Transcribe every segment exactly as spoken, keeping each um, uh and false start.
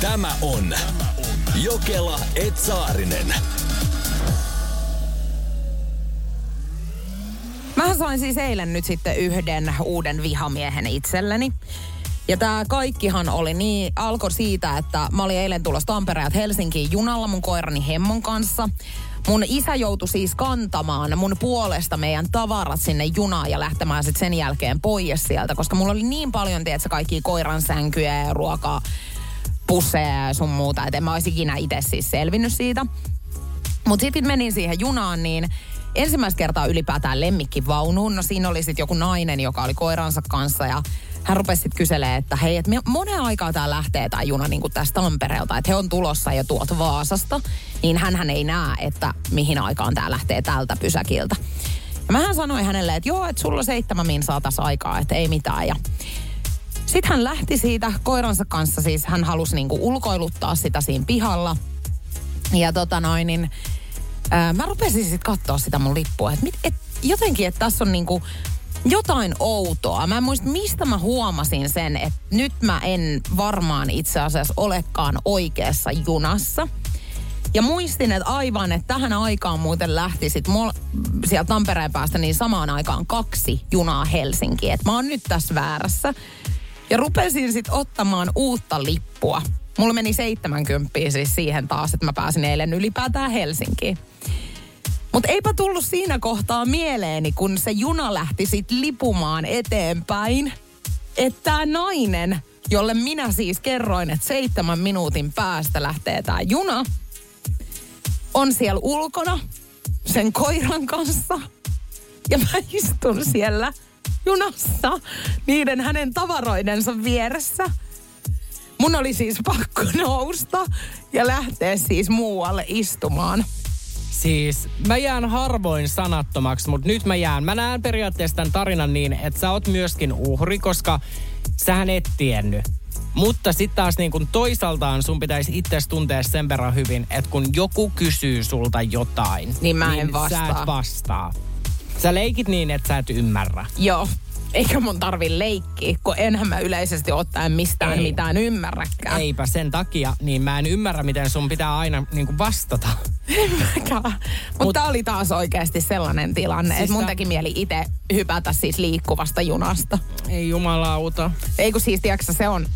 Tämä on Jokela et Saarinen. Mähän sain siis eilen nyt sitten yhden uuden vihamiehen itselleni. Ja tää kaikkihan oli niin, alkoi siitä, että mä olin eilen tulossa Tampereelta Helsinkiin junalla mun koirani Hemmon kanssa. Mun isä joutui siis kantamaan mun puolesta meidän tavarat sinne junaan ja lähtemään sitten sen jälkeen pois sieltä, koska mulla oli niin paljon, tiedätkö, kaikkia koiran sänkyjä ja ruokaa, pusseja ja sun muuta, että en mä olisi ikinä itse siis selvinnyt siitä. Mut sitten menin siihen junaan, niin ensimmäistä kertaa ylipäätään lemmikkivaunuun. No siinä oli sitten joku nainen, joka oli koiransa kanssa ja hän rupesi sitten kyselemään, että hei, että monen aikaa tää lähtee tää juna niin kuin tästä Tampereelta, että he on tulossa ja tuot Vaasasta, niin hänhän ei näe, että mihin aikaan tää lähtee tältä pysäkiltä. Ja mähän sanoin hänelle, että joo, että sulla seitsemän minsaa tässä aikaa, että ei mitään. Ja sitten hän lähti siitä koiransa kanssa, siis hän halusi niin kuin ulkoiluttaa sitä siinä pihalla. Ja tota noin, niin ää, mä rupesin sitten katsoa sitä mun lippua, että et, jotenkin, että tässä on niinku jotain outoa. Mä en muista, mistä mä huomasin sen, että nyt mä en varmaan itse asiassa olekaan oikeassa junassa. Ja muistin, että aivan, että tähän aikaan muuten lähti sit mol, siellä Tampereen päästä niin samaan aikaan kaksi junaa Helsinkiin. Että mä oon nyt tässä väärässä. Ja rupesin sit ottamaan uutta lippua. Mulla meni seitsemänkymmentä siis siihen taas, että mä pääsin eilen ylipäätään Helsinkiin. Mutta eipä tullut siinä kohtaa mieleeni, kun se juna lähti sit lipumaan eteenpäin, että tämä nainen, jolle minä siis kerroin, että seitsemän minuutin päästä lähtee tämä juna, on siellä ulkona sen koiran kanssa ja mä istun siellä junassa niiden hänen tavaroidensa vieressä. Mun oli siis pakko nousta ja lähteä siis muualle istumaan. Siis mä jään harvoin sanattomaksi, mutta nyt mä jään. Mä näen periaatteessa tämän tarinan niin, että sä oot myöskin uhri, koska sähän et tiennyt. Mutta sit taas niin kun toisaaltaan sun pitäisi itses tuntea sen verran hyvin, että kun joku kysyy sulta jotain, niin mä en niin vastaa. Sä et vastaa. Sä leikit niin, että sä et ymmärrä. Joo. Eikä mun tarvi leikkiä, kun enhän mä yleisesti ottaen mistään Ei. mitään ymmärräkään. Eipä sen takia, niin mä en ymmärrä, miten sun pitää aina niin kuin vastata. En mäkään. Mutta Mut, tää oli taas oikeasti sellainen tilanne, siis että mun teki mieli itse hypätä siis liikkuvasta junasta. Ei jumalauta. Ei kun siis, tiiäksä, se on...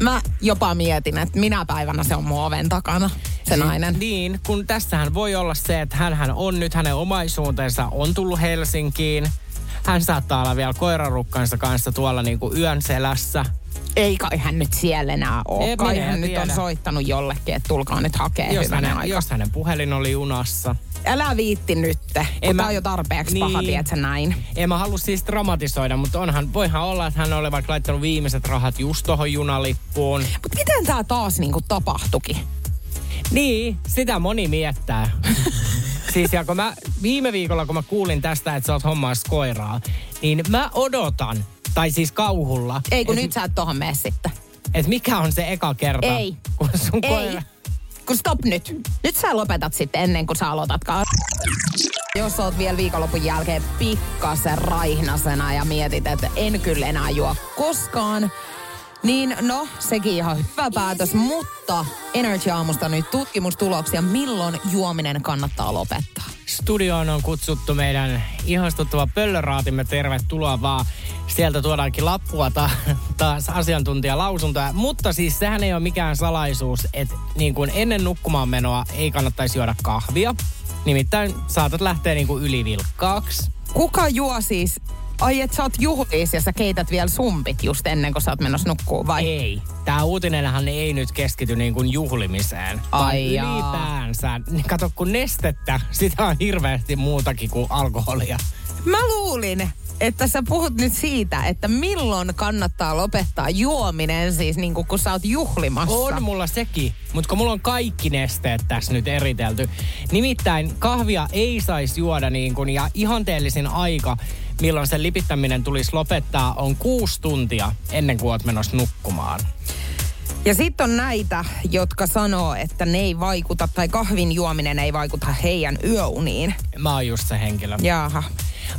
Mä jopa mietin, että minä päivänä se on mun oven takana, se nainen. Niin, kun tässähän voi olla se, että hänhän on nyt, hänen omaisuutensa on tullut Helsinkiin. Hän saattaa olla vielä koirarukkansa kanssa tuolla niinku yön selässä. Ei kai hän nyt siellä enää ole. Kai hän nyt on soittanut jollekin, että tulkaa nyt hakee hyvänä aika. Jos hänen puhelin oli junassa. Älä viitti nyt, kun tää on jo tarpeeksi niin paha, tietsä näin. En mä halua siis dramatisoida, mutta onhan, voihan olla, että hän oli vaikka laittanut viimeiset rahat just tohon junalippuun. Mutta miten tää taas niinku tapahtuikin? Niin, sitä moni miettää. Siis ja kun mä viime viikolla, kun mä kuulin tästä, että sä oot hommaas koiraa, niin mä odotan, tai siis kauhulla. Ei kun et, nyt sä et tohon mene sitten. Et mikä on se eka kerta, Ei. kun sun Ei. koira... Kun stop nyt. Nyt sä lopetat sitten ennen kuin sä aloitatkaan. Jos oot vielä viikonlopun jälkeen pikkasen raihnasena ja mietit, että en kyllä enää juo koskaan, niin no, sekin ihan hyvä päätös, mutta N R J-aamusta nyt tutkimustuloksia, milloin juominen kannattaa lopettaa. Studioon on kutsuttu meidän ihastuttava pöllöraatimme, tervetuloa vaan. Sieltä tuodaankin lappua ta- taas asiantuntijalausuntoja, mutta siis sehän ei ole mikään salaisuus, että niin kuin ennen nukkumaan menoa ei kannattaisi juoda kahvia. Nimittäin saatat lähteä niin kuin ylivilkkaaksi. Kuka juo siis? Ai, et sä oot juhlis ja sä keität vielä sumpit just ennen kuin sä oot menossa nukkuun, vai? Ei. Tää uutinenhan ei nyt keskity niin kuin juhlimiseen. Ai jaa. Ylipäänsä. Kato, kun nestettä, sitä on hirveästi muutakin kuin alkoholia. Mä luulin, että sä puhut nyt siitä, että milloin kannattaa lopettaa juominen, siis niin kuin kun sä oot juhlimassa. On mulla sekin, mutta kun mulla on kaikki nesteet tässä nyt eritelty. Nimittäin kahvia ei saisi juoda niin kuin, ja ihanteellisin aika, milloin sen lipittäminen tulisi lopettaa, on kuusi tuntia ennen kuin oot menossa nukkumaan. Ja sitten on näitä, jotka sanoo, että ne ei vaikuta, tai kahvin juominen ei vaikuta heidän yöuniin. Mä oon just se henkilö. Jaaha.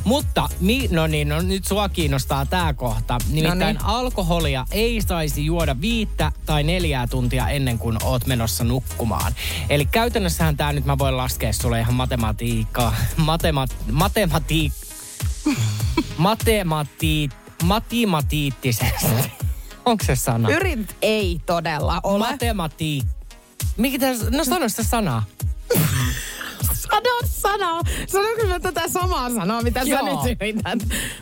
Mutta, mi, no niin, no, nyt sua kiinnostaa tää kohta. Nimittäin Noniin. alkoholia ei saisi juoda viittä tai neljää tuntia ennen kuin oot menossa nukkumaan. Eli käytännössähän tää nyt mä voin laskea sulle ihan matematiikkaa. Matemat, matematiik... matemati, matematiittisesti. Onko se sana? Yrit ei todella ole. Matematiik... Mikä tässä? No sano sitä sanaa. Sano sanaa. Sanoinko mä tätä samaa sanaa, mitä Joo. sä nyt yrität?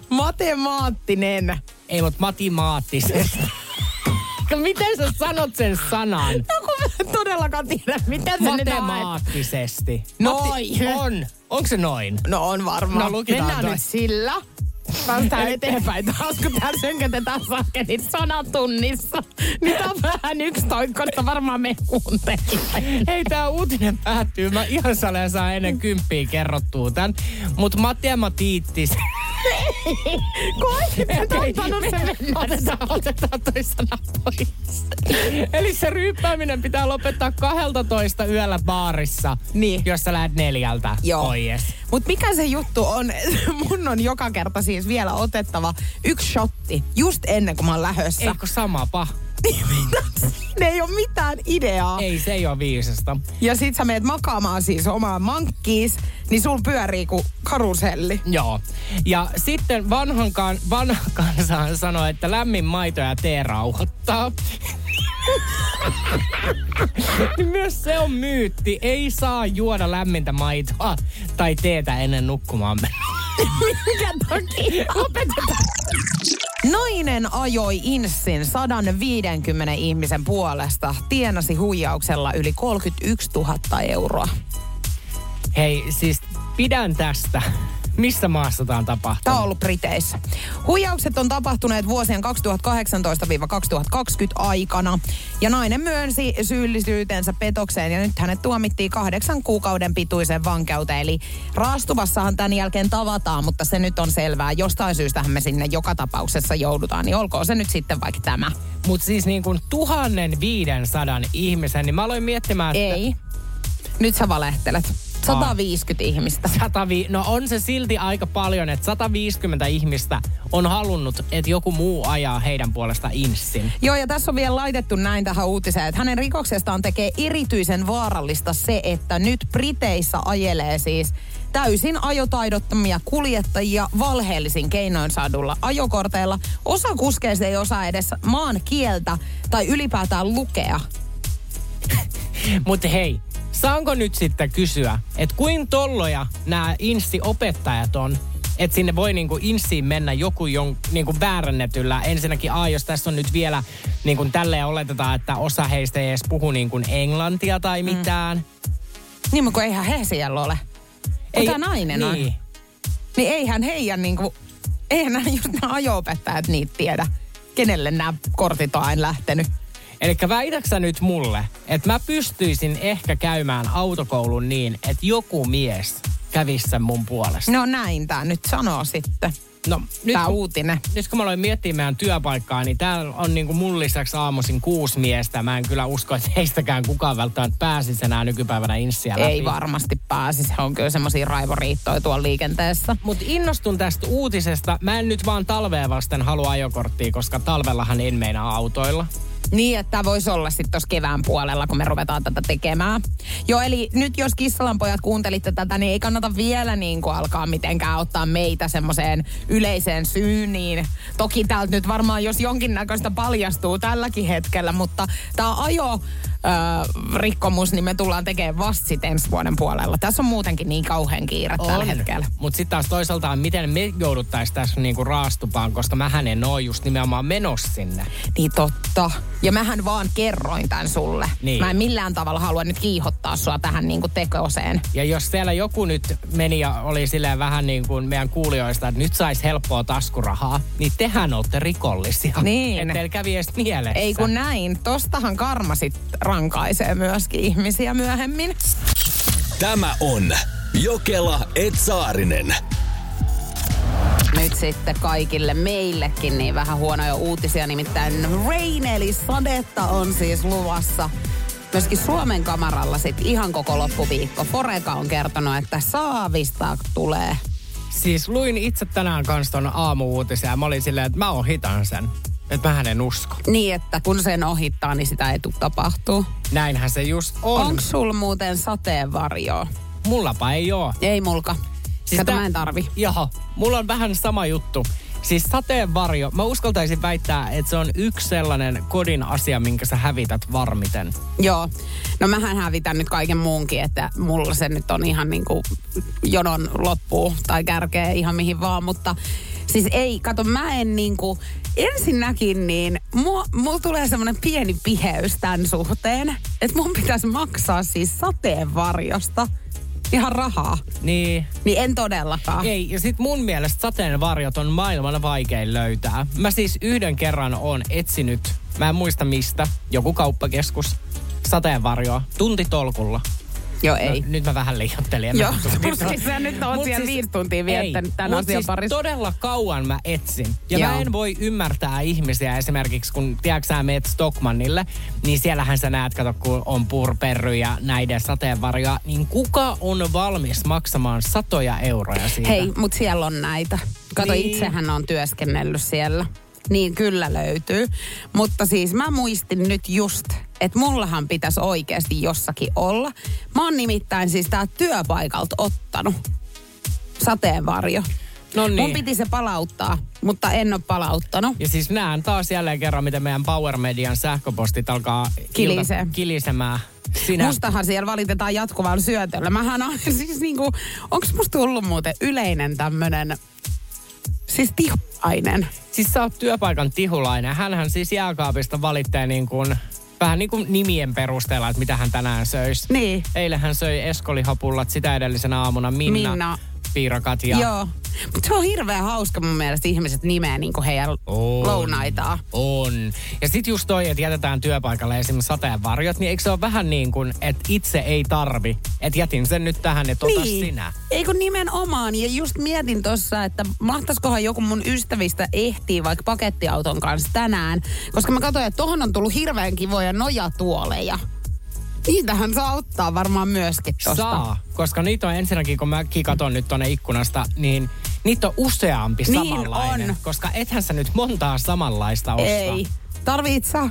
Matemaattinen. Ei, mutta matemaattisesti. Miten sä sanot sen sanan? No kun mä todellakaan tiedän, mitä sä nyt haet. Matemaattisesti. Noin. On. Onko se noin? No on varmaan. No lukitaan Mennään toi. Nyt sillä. Päästään eteenpäin taas, kun tää synkätetään sahketit sanatunnissa. Mitä on vähän yksitoikkoista varmaan me kuuntelimme. Hei, tää uutinen päättyy. Mä ihan saleen saan ennen kymppiä kerrottua tän. Mut matematiittis... Koisit sä tappanut sen mennä? Otetaan, otetaan toi sana pois. Eli se ryyppääminen pitää lopettaa kahdeltatoista yöllä baarissa, niin. jos sä lähet neljältä. Joo. Oh yes. Mut mikä se juttu on? Mun on joka kerta siis vielä otettava yksi shotti just ennen kuin mä oon lähössä. Eikö samapa? Ne ei ole mitään ideaa. Ei, se ei ole viisasta. Ja sit sä meet makaamaan siis omaan mankkiis, niin sul pyörii kuin karuselli. Joo. Ja sitten vanhankaan, vanhan kansa sanoo, että lämmin maito ja tee rauhoittaa. Myös se on myytti. Ei saa juoda lämmintä maitoa tai teetä ennen nukkumaan menoa. Minkä takia? Lopetetaan. Nainen ajoi inssin sata viisikymmentä ihmisen puolesta. Tienasi huijauksella yli kolmekymmentäyksituhatta euroa. Hei, siis pidän tästä. Missä maassa tämä on tapahtunut? Tämä on ollut Briteissä. Huijaukset on tapahtuneet vuosien kaksituhattakahdeksantoista kaksituhattakaksikymmentä aikana. Ja nainen myönsi syyllisyytensä petokseen ja nyt hänet tuomittiin kahdeksan kuukauden pituiseen vankeuteen. Eli raastuvassahan tämän jälkeen tavataan, mutta se nyt on selvää. Jostain syystähän me sinne joka tapauksessa joudutaan, niin olkoon se nyt sitten vaikka tämä. Mutta siis niin kuin tuhatviisisataa ihmisen, niin mä aloin miettimään, että... Ei. Nyt sä valehtelet. sataviisikymmentä ihmistä. sataviisi No on se silti aika paljon, että sataviisikymmentä ihmistä on halunnut, että joku muu ajaa heidän puolesta inssin. Joo, ja tässä on vielä laitettu näin tähän uutiseen, että hänen rikoksestaan tekee erityisen vaarallista se, että nyt Briteissä ajelee siis täysin ajotaidottomia kuljettajia valheellisin keinoin saadulla ajokorteilla. Osa kuskeista ei osaa edes maan kieltä tai ylipäätään lukea. Mutta hei. Saanko nyt sitten kysyä, että kuin tolloja nämä inssiopettajat on, että sinne voi niinku inssiin mennä joku jon, niinku väärännetyllä. Ensinnäkin A, jos tässä on nyt vielä niinku tälleen oletetaan, että osa heistä ei edes puhu niinku englantia tai mitään. Mm. Niin, mutta eihän he siellä ole. Ei, tämä nainen niin. on. Niin eihän heidän niinku, eihän nämä just nämä ajo-opettajat niitä tiedä, kenelle nämä kortit on aina lähtenyt. Elikkä väitäksä nyt mulle, että mä pystyisin ehkä käymään autokoulun niin, että joku mies kävisi sen mun puolesta. No näin tää nyt sanoo sitten. No nyt, tää uutinen. Nyt kun mä aloin miettiä meidän työpaikkaa, niin täällä on niinku mun lisäksi aamuisin kuusi miestä. Mä en kyllä usko, että heistäkään kukaan välttämättä pääsisi enää nykypäivänä inssiä läpi. Ei varmasti pääsisi. On kyllä semmosia raivoriittoja tuolla liikenteessä. Mutta innostun tästä uutisesta. Mä en nyt vaan talveen vasten halua ajokorttia, koska talvellahan en meinaa autoilla. Niin, että tämä voisi olla sitten tuossa kevään puolella, kun me ruvetaan tätä tekemään. Joo, eli nyt jos kissalanpojat kuuntelitte tätä, niin ei kannata vielä niin kuin alkaa mitenkään ottaa meitä semmoiseen yleiseen syyniin. Toki täältä nyt varmaan jos jonkinnäköistä paljastuu tälläkin hetkellä, mutta tämä ajo... Öö, rikkomus, niin me tullaan tekemään vasta sit ensi vuoden puolella. Tässä on muutenkin niin kauhean kiire on. Tällä hetkellä. Mutta sitten taas toisaalta, miten me jouduttaisiin tässä niinku raastupaan, koska mähän en ole just nimenomaan menossa sinne. Niin totta. Ja mähän vaan kerroin tämän sulle. Niin. Mä en millään tavalla halua nyt kiihottaa sua tähän niinku tekoseen. Ja jos siellä joku nyt meni ja oli silleen vähän niin kuin meidän kuulijoista, että nyt saisi helppoa taskurahaa, niin tehän olette rikollisia. Niin. Että teillä kävi edes mielessä. Ei kun näin. Tostahan karma sit rankaisee myöskin ihmisiä myöhemmin. Tämä on Jokela et Saarinen. Nyt sitten kaikille meillekin niin vähän huonoja uutisia, nimittäin rain eli sadetta on siis luvassa. Myöskin Suomen kamaralla sit ihan koko loppuviikko. Foreka on kertonut, että saavista tulee Siis luin itse tänään kans ton aamu-uutisia ja mä olin silleen, että mä ohitan sen. Että mähän en usko. Niin, että kun sen ohittaa, niin sitä ei tule tapahtuu. Näinhän se just on. Onko sul muuten sateenvarjoa? Mullapa ei oo. Ei mulka. Siis kato, mä en tarvi. Jaha, mulla on vähän sama juttu. Siis sateenvarjo, mä uskaltaisin väittää, että se on yksi sellainen kodin asia, minkä sä hävität varmiten. Joo, no mähän hävitän nyt kaiken muunkin, että mulla se nyt on ihan niinku jonon loppuun tai kärkeä ihan mihin vaan, mutta siis ei, kato mä en niinku, ensinnäkin niin mulla mul tulee semmoinen pieni piheys tämän suhteen, että mun pitäisi maksaa siis sateenvarjosta. Ihan rahaa. Niin. Niin en todellakaan. Ei, ja sit mun mielestä sateenvarjot on maailman vaikein löytää. Mä siis yhden kerran oon etsinyt, mä en muista mistä, joku kauppakeskus, sateenvarjoa, tuntitolkulla. Joo, ei. No, nyt mä vähän liiottelin. Joo, tuskin sä nyt oot siellä siis, viisi tuntia viettänyt tämän asian siis parissa. todella kauan mä etsin. Ja Joo. mä en voi ymmärtää ihmisiä esimerkiksi, kun tiedätkö sä meet Stockmannille, niin siellähän sä näet, kato kun on purperry ja näiden sateenvarjoa, niin kuka on valmis maksamaan satoja euroja siitä? Hei, mut siellä on näitä. Kato, niin. Itsehän on työskennellyt siellä. Niin kyllä löytyy. Mutta siis mä muistin nyt just, että mullahan pitäisi oikeasti jossakin olla. Mä oon nimittäin siis tää työpaikalta ottanut sateenvarjo. Noniin. Mun piti se palauttaa, mutta en ole palauttanut. Ja siis näen taas jälleen kerran, miten meidän Power Median sähköpostit alkaa Kilise. kilisemään. Sinä. Mustahan siellä valitetaan jatkuvaan syötöllä. Mähän on siis niinku, onks musta tullut muuten yleinen tämmönen, siis tihulainen. Siis sä oot työpaikan tihulainen. Hänhän siis jääkaapista valittaa niin kuin vähän niin kuin nimien perusteella, että mitä hän tänään söisi. Niin. Eilen hän söi eskolihapullat, sitä edellisenä aamuna Minna, Minna. piirakat ja... Joo. Mutta se on hirveän hauska mun mielestä ihmiset nimeä niin kuin heidän on, lounaitaan. On. Ja sit just toi, että jätetään työpaikalle esimerkiksi sateenvarjot, niin eikö se ole vähän niin kuin, että itse ei tarvi. Että jätin sen nyt tähän, että ota niin. sinä. Ei kun nimenomaan. Ja just mietin tossa, että mahtaiskohan joku mun ystävistä ehtii vaikka pakettiauton kanssa tänään. Koska mä katsoin, että tohon on tullut hirveän kivoja nojatuoleja. Niitähän saa ottaa varmaan myöskin tosta. Saa, koska niitä on ensinnäkin, kun mäkin katon nyt tonne ikkunasta, niin niitä on useampi niin samanlainen. On. Koska ethän sä nyt montaa samanlaista osta. Ei, tarvit sä.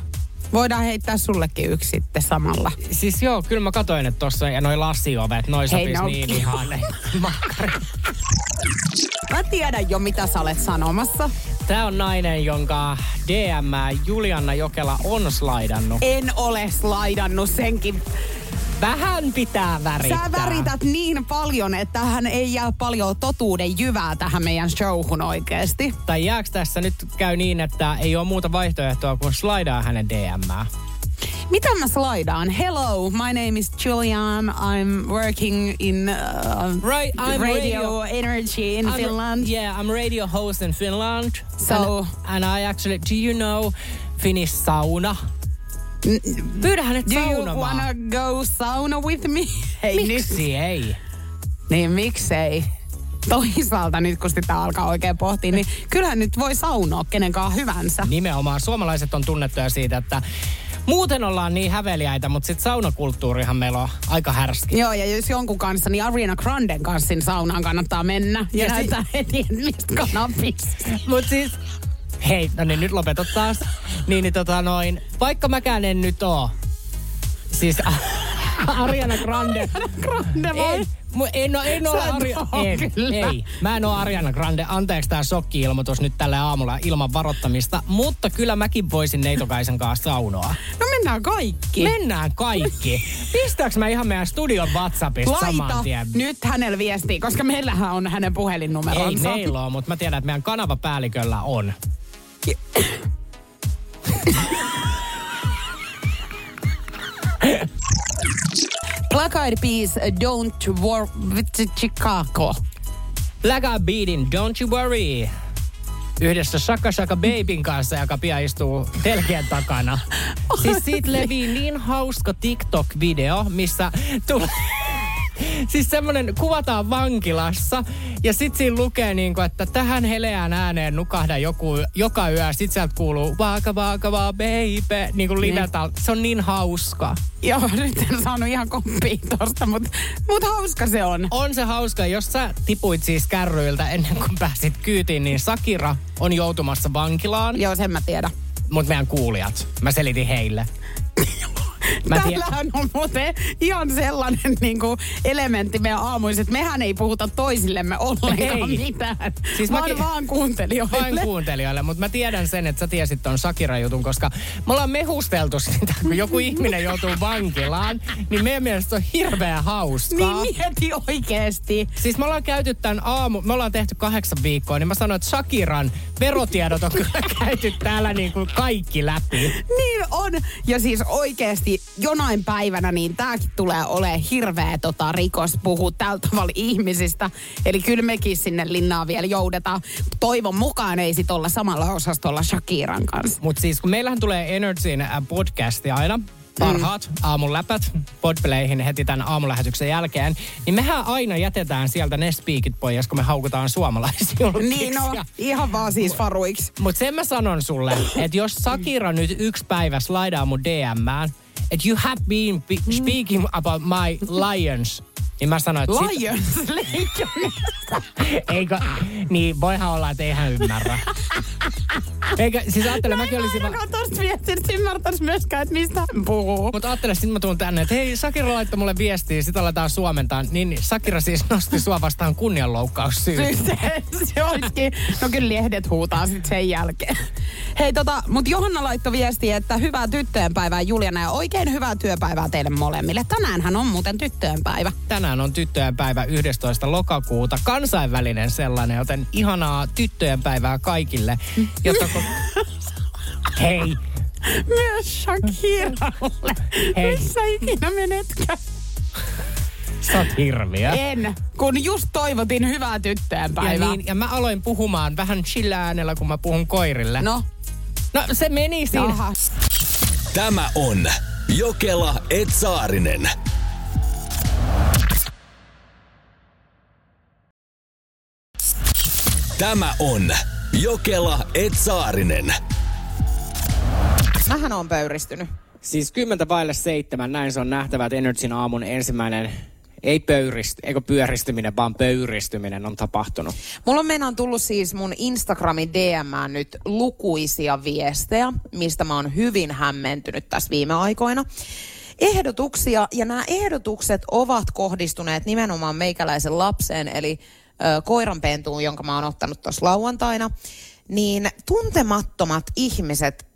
Voidaan heittää sullekin yksi sitten samalla. Siis joo, kyllä mä katoin, että tossa ja noi lasiovet, noi sopis niin ihan ne makkari. Mä tiedän jo, mitä sä olet sanomassa. Tää on nainen, jonka D M Julianna Jokela on slaidannut. En ole slaidannut senkin. Vähän pitää värittää. Sä värität niin paljon, että hän ei jää paljon totuuden jyvää tähän meidän showhun oikeesti. Tai jääks tässä nyt käy niin, että ei oo muuta vaihtoehtoa kuin slaidaa hänen D M:ää? Mitä mä slaidaan? Hello, my name is Julian. I'm working in uh, right, I'm radio, radio energy in I'm, Finland. Yeah, I'm radio host in Finland. So, and, and I actually, do you know Finnish sauna? N- Pyydähän, et saunomaan. Do you wanna go sauna with me? Hei, miksi nyt? Ei? Niin, miksei? Toisaalta nyt, kun sitä alkaa oikein pohtia, niin kyllähän nyt voi saunoa kenenkaan hyvänsä. Nimenomaan. Suomalaiset on tunnettuja siitä, että muuten ollaan niin häveliäitä, mutta sitten saunakulttuurihan meillä on aika härski. Joo, ja jos jonkun kanssa, niin Ariana Granden kanssa saunaan kannattaa mennä. Ja, ja näyttää si- heti, mistä kanapissa. Mut siis, hei, no niin nyt lopetat taas. Niin, niin tota noin, vaikka mäkään en nyt oo. Siis Ariana Grande. Ariana Grande vai? En, no, en ole Ariana Grande. Mä en ole Ariana Grande. Anteeksi tää shokki-ilmoitus nyt tällä aamulla ilman varoittamista. Mutta kyllä mäkin voisin Neitokaisen kanssa saunoa. No mennään kaikki. Mennään kaikki. Pistääks mä ihan meidän studion WhatsAppista Laita saman tien? Laita nyt hänellä viestiä, koska meillähän on hänen puhelinnumeronsa. Ei meillä oo, mutta mä tiedän, että meidän kanavapäälliköllä on. Black Eyed Peas, Don't Worry with Chicago. Black Eyed Peasin, Don't You Worry. Yhdessä Shaka Shaka Babyn kanssa, joka pian istuu telkien takana. Siis siitä levii niin hauska TikTok-video, missä tulee... Siis semmonen kuvataan vankilassa Ja sit siinä lukee niinku, että tähän heleään ääneen nukahda joku joka yö. Sit sieltä kuuluu vaaka, vaaka, vaan baby. Niinku livetal. Se on niin hauska. Joo, nyt en saanut ihan kompiin tosta, mutta mut hauska se on. On se hauska. Jos sä tipuit siis kärryiltä ennen kuin pääsit kyytiin, niin Shakira on joutumassa vankilaan. Joo, sen mä tiedän. Mut meidän kuulijat. Mä selitin heille. Tällähän on muuten ihan sellainen niinku elementti meidän aamuissa, että mehän ei puhuta toisillemme ollenkaan ei. mitään, siis vaan, mäkin, vaan kuuntelijoille. Vain kuuntelijoille, mutta mä tiedän sen, että sä tiesit ton Shakira-jutun, koska me ollaan mehusteltu sitä, kun joku ihminen joutuu vankilaan, niin meidän mielestä on hirveän hauskaa. Niin mieti oikeesti. Siis me ollaan käyty tämän aamu, me ollaan tehty kahdeksan viikkoa, niin mä sanoin, että Shakiran verotiedot on kyllä käyty täällä niinku kaikki läpi. Niin on, ja siis oikeesti. Jonain päivänä niin tääkin tulee olemaan hirveä tota, rikos puhua tällä tavalla ihmisistä. Eli kyllä mekin sinne linnaan vielä joudetaan. Toivon mukaan ei sit olla samalla osastolla Shakiran kanssa. Mutta siis kun meillähän tulee N R J:n podcasti aina, parhaat mm. aamun läpät podplayhin heti tämän aamulähetyksen jälkeen, niin mehän aina jätetään sieltä ne speakit pois, kun me haukutaan suomalaisjulkiksi. Niin no, ihan vaan siis faruiksi. Mutta sen mä sanon sulle, että jos Shakira nyt yksi päivä slaidaa mun D M:ään, et you have been be- speaking about my lions. Niin mä sanoin, että lions? Sit... Leijonista? Eikö? Niin voihan olla, että eihän ymmärrä. Eikä, siis ajattele, no mäkin olisin... Mä en ainakaan va- tosta viestistä ymmärtäisi myöskään, että mistä hän puhuu. Mutta ajattele, sit mä tuun tänne, että hei, Shakira laittoi mulle viestiä, sit aletaan suomentaa. Niin Shakira siis nosti sua vastaan kunnianloukkaussyytä. Se, se olisikin. No kyllä lehdet huutaa sit sen jälkeen. Hei tota, mut Johanna laittoi viestiä, että hyvää tyttöjenpäivää Juliana ja oikein hyvää työpäivää teille molemmille. Tänäänhän on muuten tyttöjenpäivä. Tänään on tyttöjenpäivä yhdestoista lokakuuta, kansainvälinen sellainen, joten ihanaa tyttöjenpäivää kaikille. Jotta kun... Hei! Myös Shakiralle. Hei. Missä ikinä menetkään? Sä oot hirviä. En, kun just toivotin hyvää tyttöjenpäivää. Ja, niin, ja mä aloin puhumaan vähän chillä äänellä, kun mä puhun koirille. No? No se meni siinä. Aha. Tämä on Jokela et Saarinen. Tämä on Jokela et Saarinen. Mähän on pöyristynyt. Siis kymmentä vaille seitsemän, näin se on nähtävä, N R J:n aamun ensimmäinen, ei pöyristy, eikö pyöristyminen, vaan pöyristyminen on tapahtunut. Mulla on meinaan tullut siis mun Instagramin D M:ään nyt lukuisia viestejä, mistä mä oon hyvin hämmentynyt tässä viime aikoina. Ehdotuksia, ja nämä ehdotukset ovat kohdistuneet nimenomaan meikäläisen lapseen, eli koiranpentuun, jonka mä oon ottanut tuossa lauantaina, niin tuntemattomat ihmiset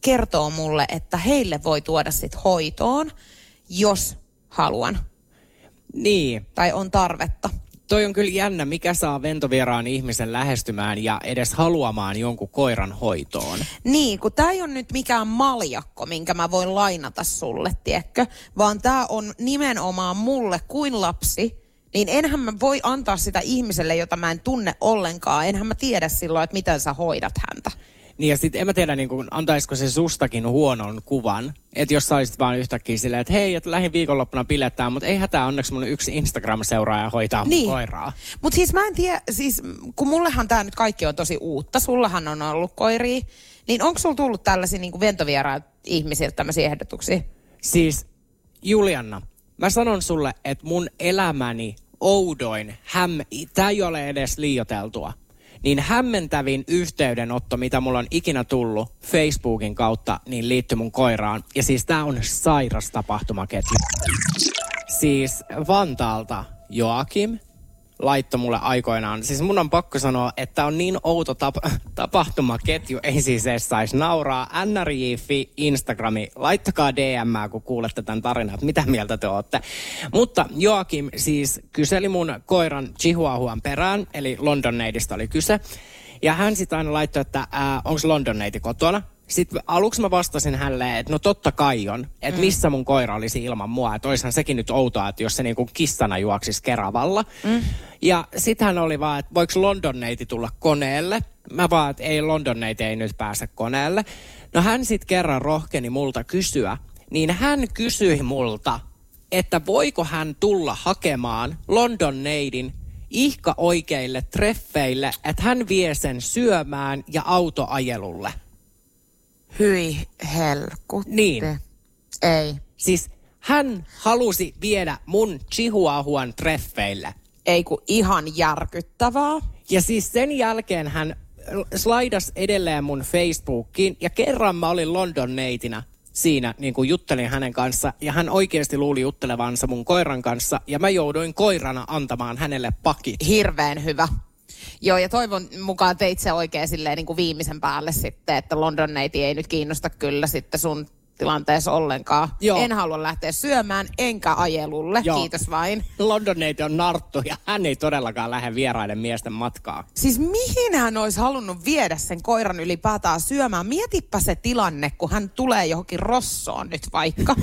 kertoo mulle, että heille voi tuoda sit hoitoon, jos haluan. Niin. Tai on tarvetta. Toi on kyllä jännä, mikä saa ventovieraan ihmisen lähestymään ja edes haluamaan jonkun koiran hoitoon. Niin, kun tää ei ole nyt mikään maljakko, minkä mä voin lainata sulle, tiedätkö, vaan tää on nimenomaan mulle kuin lapsi. Niin enhän mä voi antaa sitä ihmiselle, jota mä en tunne ollenkaan. Enhän mä tiedä silloin, että miten sä hoidat häntä. Niin ja sit en mä tiedä, niin kun, antaisiko se sustakin huonon kuvan. Että jos saisit vaan yhtäkkiä silleen, että hei, että lähin viikonloppuna pilettään, mutta ei hätää, onneksi mun yksi Instagram-seuraaja hoitaa niin. mun koiraa. Mutta siis mä en tiedä, siis kun mullehan tää nyt kaikki on tosi uutta, sullahan on ollut koiria. Niin onko sulla tullut tällaisia niin ventovieraat ihmisiltä tämmöisiä ehdotuksia? Siis Julianna, mä sanon sulle, että mun elämäni oudoin, häm, tää ei ole edes liioiteltua, niin hämmentävin yhteydenotto, mitä mulla on ikinä tullut Facebookin kautta, niin liittyy mun koiraan. Ja siis tää on sairas tapahtumaketju. Siis Vantaalta Joakim laittoi mulle aikoinaan. Siis mun on pakko sanoa, että on niin outo tap- tapahtumaketju, ei siis edes saisi nauraa. N R J piste fi Instagrami, laittakaa D M:ää, kun kuulette tämän tarinan, että mitä mieltä te ootte. Mutta Joakim siis kyseli mun koiran Chihuahuan perään, eli Londoneidista oli kyse. Ja hän sitten aina laittoi, että onko Londoneidi kotona? Sitten aluksi mä vastasin hänelle, että no totta kai on, että missä mun koira olisi ilman mua. Että oishan sekin nyt outoa, että jos se niin kuin kissana juoksisi Keravalla. Mm. Ja sitten hän oli vaan, että voiko Londoneiti tulla koneelle? Mä vaan, että ei Londoneiti ei nyt pääse koneelle. No hän sitten kerran rohkeni multa kysyä. Niin hän kysyi multa, että voiko hän tulla hakemaan Londoneidin ihka oikeille treffeille, että hän vie sen syömään ja autoajelulle. Hyi helkutti. Niin. Ei. Siis hän halusi viedä mun Chihuahuan treffeille. Ei kun ihan järkyttävää. Ja siis sen jälkeen hän slaidas edelleen mun Facebookiin ja kerran mä olin Londonneitinä siinä, niin kuin juttelin hänen kanssa ja hän oikeasti luuli juttelevansa mun koiran kanssa ja mä jouduin koirana antamaan hänelle pakit. Hirveän hyvä. Joo, ja toivon mukaan teit se oikein silleen niin kuin viimeisen päälle sitten, että Londonneiti ei nyt kiinnosta kyllä sitten sun tilanteessa ollenkaan. Joo. En halua lähteä syömään, enkä ajelulle. Joo. Kiitos vain. Londoneiti on narttu ja hän ei todellakaan lähde vieraiden miesten matkaa. Siis mihin hän olisi halunnut viedä sen koiran ylipäätään syömään? Mietipä se tilanne, kun hän tulee johonkin rossoon nyt vaikka.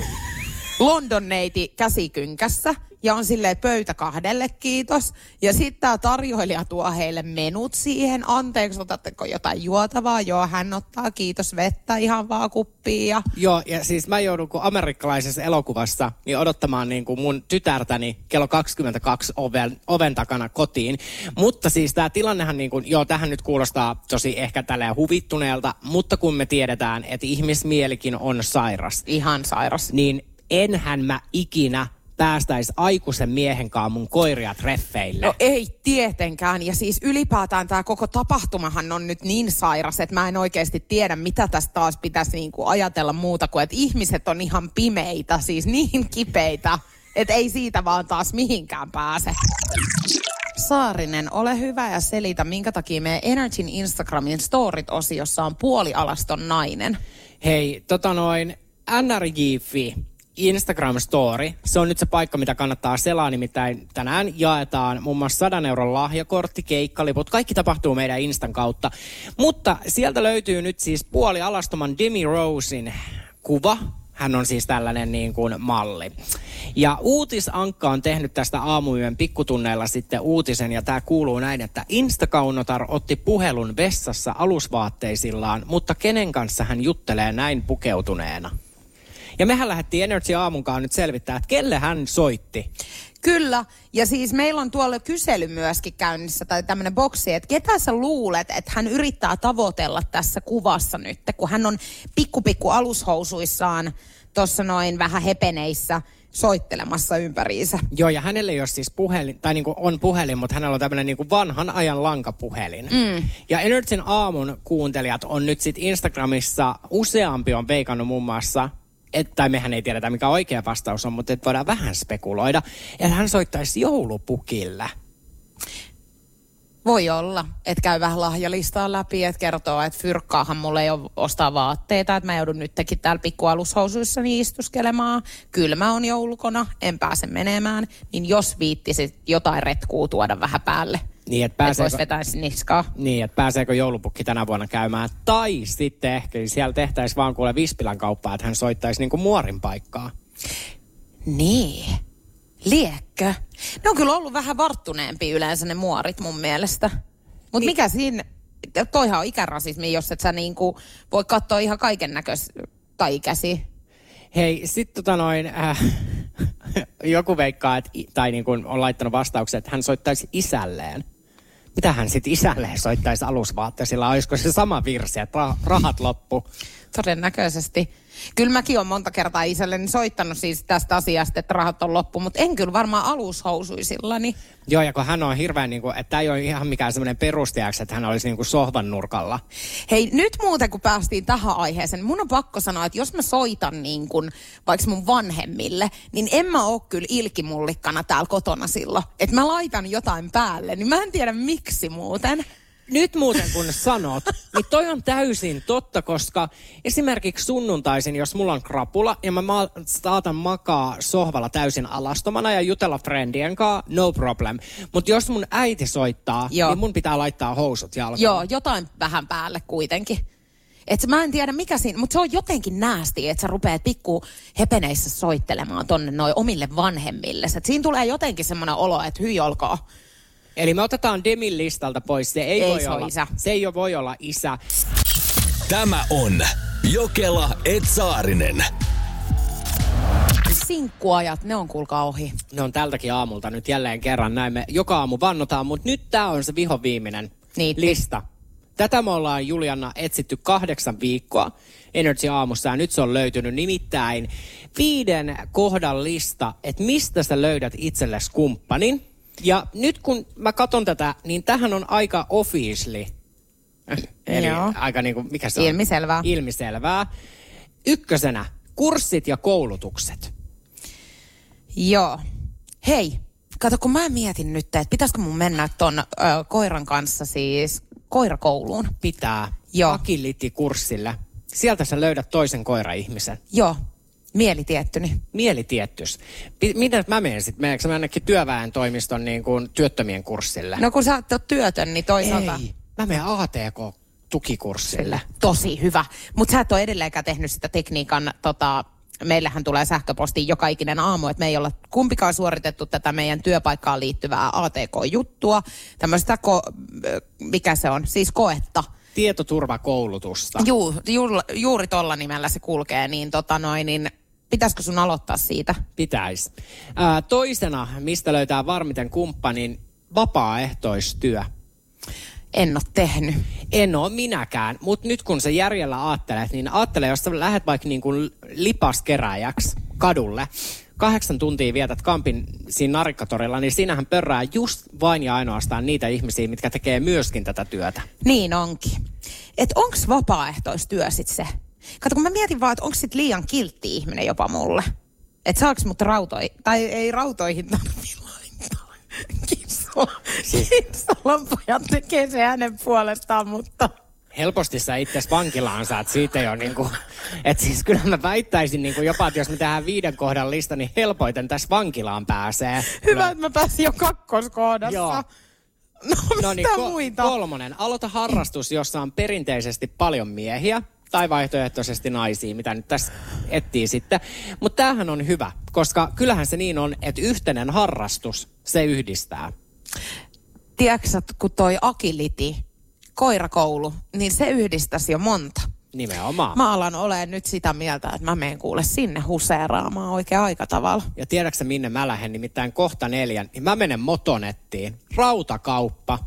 Londoneiti käsikynkässä ja on silleen pöytä kahdelle, kiitos. Ja sitten tämä tarjoilija tuo heille menut siihen. Anteeksi, otatteko jotain juotavaa? Joo, hän ottaa, kiitos, vettä ihan vaan kuppiin. Ja... Joo, ja siis mä joudun kun amerikkalaisessa elokuvassa niin odottamaan niin kuin mun tytärtäni kello kaksikymmentäkaksi oven, oven takana kotiin. Mutta siis tämä tilannehan, niin kuin, joo, tähän nyt kuulostaa tosi ehkä tälleen huvittuneelta, mutta kun me tiedetään, että ihmismielikin on sairas. Ihan sairas. Niin... Enhän mä ikinä päästäisi aikuisen miehenkaan mun koiria treffeille. No ei tietenkään. Ja siis ylipäätään tämä koko tapahtumahan on nyt niin sairas, että mä en oikeasti tiedä, mitä tästä taas pitäisi niinku ajatella muuta kuin, että ihmiset on ihan pimeitä, siis niin kipeitä, että ei siitä vaan taas mihinkään pääse. Saarinen, ole hyvä ja selitä, minkä takia meidän N R J:n Instagramin storit-osiossa on puolialaston nainen. Hei, tota noin, N R J-fi. Instagram-story. Se on nyt se paikka, mitä kannattaa selaa, nimittäin tänään jaetaan muun muassa sadan euron lahjakortti, keikkaliput, kaikki tapahtuu meidän Instan kautta. Mutta sieltä löytyy nyt siis puolialastoman Demi Rosen kuva. Hän on siis tällainen niin kuin malli. Ja uutisankka on tehnyt tästä aamuyön pikkutunneilla sitten uutisen, ja tämä kuuluu näin, että Instakaunotar otti puhelun vessassa alusvaatteisillaan, mutta kenen kanssa hän juttelee näin pukeutuneena? Ja mehän lähdettiin N R J aamunkaan nyt selvittää, että kelle hän soitti. Kyllä, ja siis meillä on tuolla kysely myöskin käynnissä, tai tämmöinen boksi, että ketä sä luulet, että hän yrittää tavoitella tässä kuvassa nyt, kun hän on pikku-pikku alushousuissaan, tuossa noin vähän hepeneissä, soittelemassa ympäriinsä. Joo, ja hänellä ei ole siis puhelin, tai niin kuin on puhelin, mutta hänellä on tämmöinen niin kuin vanhan ajan lankapuhelin. Mm. Ja N R J:n aamun kuuntelijat on nyt sitten Instagramissa, useampi on veikannut muun muassa... Et, tai mehän ei tiedetä, mikä oikea vastaus on, mutta et voidaan vähän spekuloida. Ja hän soittaisi joulupukilla. Voi olla, että käy vähän lahjalistaa läpi, että kertoo, että fyrkkaahan mulle ei ole ostaa vaatteita, että mä joudun nytkin täällä pikkualushousuissani istuskelemaan. Kylmä on joulukona, en pääse menemään, niin jos viittisit jotain retkuu tuoda vähän päälle. Niin, että pääseekö, et vois vetäisi niskaa. Niin, että pääseekö joulupukki tänä vuonna käymään. Tai sitten ehkä siellä tehtäisiin vaan kuule Vispilän kauppaa, että hän soittaisi niinku muorin paikkaa. Niin. Liekkö? Ne on kyllä ollut vähän varttuneempi yleensä ne muorit mun mielestä. Mutta mikä siinä, toihan on ikärasismi, jos et sä niinku voi katsoa ihan kaiken näköis tai ikäisiä. Hei, sit tota noin... Äh. Joku veikkaa, et, tai niin kuin on laittanut vastauksen, että hän soittaisi isälleen. Mitä hän sitten isälleen soittaisi alusvaatteisilla? Olisiko se sama virsi, että rah- rahat loppu? Todennäköisesti. Kyllä mäkin olen monta kertaa isälleni soittanut siis tästä asiasta, että rahat on loppu, mutta en kyllä varmaan alushousuisillani. Joo, ja kun hän on hirveän, niin kuin, että tämä ei ole ihan mikään semmoinen perustiaksi, että hän olisi niin kuin sohvan nurkalla. Hei, nyt muuten kun päästiin tähän aiheeseen, mun on pakko sanoa, että jos mä soitan niin kuin, vaikka mun vanhemmille, niin en mä ole kyllä ilkimullikkana täällä kotona silloin. Että mä laitan jotain päälle, niin mä en tiedä miksi muuten. Nyt muuten kun sanot, niin toi on täysin totta, koska esimerkiksi sunnuntaisin, jos mulla on krapula ja mä ma- saatan makaa sohvalla täysin alastomana ja jutella friendien kaa, no problem. Mutta jos mun äiti soittaa, Joo. niin mun pitää laittaa housut jalkaan. Joo, jotain vähän päälle kuitenkin. Et mä en tiedä mikä siinä, mutta se on jotenkin näästi, että sä rupeat pikku hepeneissä soittelemaan tonne noi omille vanhemmille. Et siinä tulee jotenkin semmoinen olo, että hyi olkoon. Eli me otetaan Demin listalta pois. Se ei, ei voi se olla isä. Se ei voi olla isä. Tämä on Jokela et Saarinen. sinkkuajat, ne on kuulkaa ohi. Ne on tältäkin aamulta nyt jälleen kerran. Näin me joka aamu vannotaan, mutta nyt tää on se vihoviimeinen Niitti. lista. Tätä me ollaan, Julianna, etsitty kahdeksan viikkoa N R J aamussa ja nyt se on löytynyt, nimittäin viiden kohdan lista, että mistä sä löydät itsellesi kumppanin. Ja nyt kun mä katson tätä, niin tähän on aika officially, eli Joo. aika niinku, mikä se on? Ilmiselvää. Ilmiselvää. Ykkösenä, kurssit ja koulutukset. Joo. Hei, kato kun mä mietin nyt, että pitäisikö mun mennä ton ö, koiran kanssa siis koirakouluun. Pitää. Joo. Agility-kurssille. Sieltä sä löydät toisen koira-ihmisen. Joo. Mielitiettyni. Mielitiettys. P- mitä mä menen sitten? Meneekö mä ainakin työväen toimiston niin kuin työttömien kurssille? No kun sä oot työtön, niin toisaalta... Ei. Mä menen A T K-tukikurssille. Tosi hyvä. Mutta sä et ole edelleenkään tehnyt sitä tekniikan... Tota, meillähän tulee sähköpostiin joka ikinen aamu, että me ei olla kumpikaan suoritettu tätä meidän työpaikkaan liittyvää A T K-juttua. Tämmöistä, ko- mikä se on, siis koetta. Tietoturvakoulutusta. Juu, ju- juuri tolla nimellä se kulkee, niin tota noin, niin pitäisikö sun aloittaa siitä? Pitäis. Ää, toisena, mistä löytää varmiten kumppanin, vapaaehtoistyö. En ole tehnyt. En ole minäkään, mutta nyt kun sä järjellä aattelet, niin aattele, jos sä lähdet vaikka niin kuin lipaskeräjäksi kadulle, kahdeksan tuntia vietät kampin siinä narikkatorilla, niin siinähän pörrää just vain ja ainoastaan niitä ihmisiä, mitkä tekee myöskin tätä työtä. Niin onkin. Et onks vapaaehtoistyö sit se? Kato, kun mä mietin vaan, että onks sit liian kiltti ihminen jopa mulle? Et saaks mut rautoihin, tai ei rautoihin tarvitse laittaa kipsalampuja tekee se hänen puolestaan, mutta... Helposti sä itses vankilaan saat, siitä jo niinku... Että siis kyllä mä väittäisin niinku jopa, että jos me tehdään viiden kohdan lista, niin helpoiten tässä vankilaan pääsee. Hyvä, no. että mä pääsin jo kakkoskohdassa. Joo. No mitä no niin, ko- muita? Kolmonen. Aloita harrastus, jossa on perinteisesti paljon miehiä. Tai vaihtoehtoisesti naisia, mitä nyt tässä etsii sitten. Mutta tämähän on hyvä, koska kyllähän se niin on, että yhteinen harrastus, se yhdistää. Tiedätkö, kun toi agility, koirakoulu, niin se yhdistäisi jo monta. Nimenomaan. Mä alan olen nyt sitä mieltä, että mä menen kuule sinne huseeraamaan oikein aikatavalla. Ja tiedätkö minne mä lähden, nimittäin kohta neljän, niin mä menen motonettiin. Rautakauppa.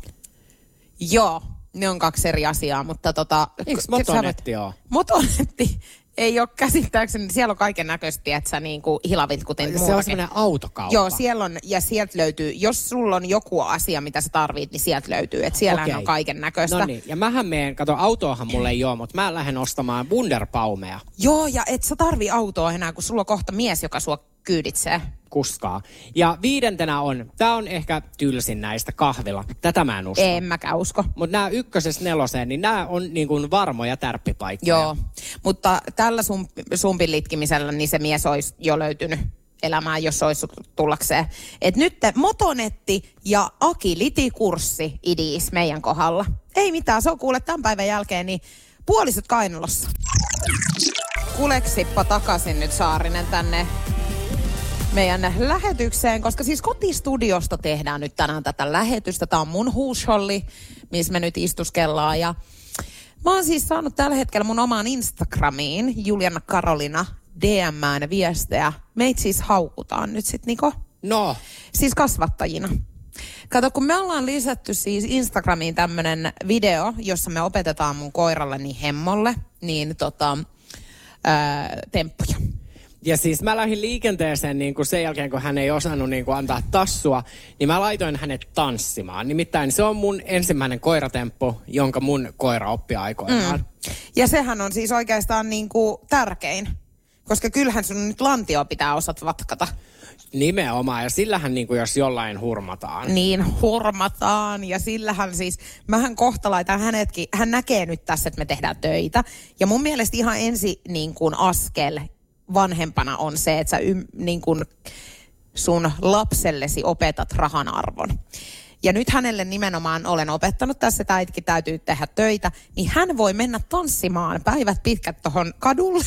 Joo. Ne on kaksi eri asiaa, mutta tota... Eikö motonetti ole? Motonetti ei ole käsittääkseni. Siellä on kaiken näköisesti, että sä niinku hilavitkutin muutakin. Se on semmoinen autokauppa. Joo, siellä on, ja sieltä löytyy, jos sulla on joku asia, mitä sä tarvit, niin sieltä löytyy. Että siellä okay. on kaiken näköistä. No niin, ja mähän meen, kato, autoahan mulle ei ole, mutta mä lähden ostamaan Wunderbaumea. Joo, ja et sä tarvii autoa enää, kun sulla on kohta mies, joka sua kyyditsee. Kuskaa. Ja viidentenä on, tää on ehkä tylsin näistä, kahvila. Tätä mä en usko. En mäkään usko. Mutta nämä ykkösessä neloseen, niin nämä on niin kuin varmoja tärppipaikkoja. Joo, mutta tällä sump, sumpin litkimisellä niin se mies olisi jo löytynyt elämään, jos olisi tullakseen. Et nyt motonetti ja agility-kurssi idis meidän kohdalla. Ei mitään, se on kuule tämän päivän jälkeen, niin puolisot kainalossa. Kuleksippa takaisin nyt, Saarinen, tänne meidän lähetykseen, koska siis kotistudiosta tehdään nyt tänään tätä lähetystä. Tämä on mun huusholli, missä me nyt istuskellaan. Ja mä oon siis saanut tällä hetkellä mun omaan Instagramiin, Juliana Karolina, D M:ään viestejä. Meitä siis haukutaan nyt sit, Niko. No. Siis kasvattajina. Kato, kun me ollaan lisätty siis Instagramiin tämmönen video, jossa me opetetaan mun koiralleni Hemmolle, niin tota, ää, temppuja. Ja siis mä lähdin liikenteeseen niin kuin sen jälkeen, kun hän ei osannut niin kuin antaa tassua, niin mä laitoin hänet tanssimaan. Nimittäin se on mun ensimmäinen koiratemppu, jonka mun koira oppi aikoinaan. Mm. Ja sehän on siis oikeastaan niin kuin tärkein, koska kyllähän sun nyt lantio pitää osat vatkata. Nimenomaan, ja sillähän niin kuin jos jollain hurmataan. Niin, hurmataan, ja sillähän siis, mähän kohta laitan hänetkin, hän näkee nyt tässä, että me tehdään töitä. Ja mun mielestä ihan ensi niin kuin askel vanhempana on se, että sä ym, niin kun sun lapsellesi opetat rahan arvon. Ja nyt hänelle nimenomaan olen opettanut tässä, että äitikin täytyy tehdä töitä, niin hän voi mennä tanssimaan päivät pitkät tohon kadulle.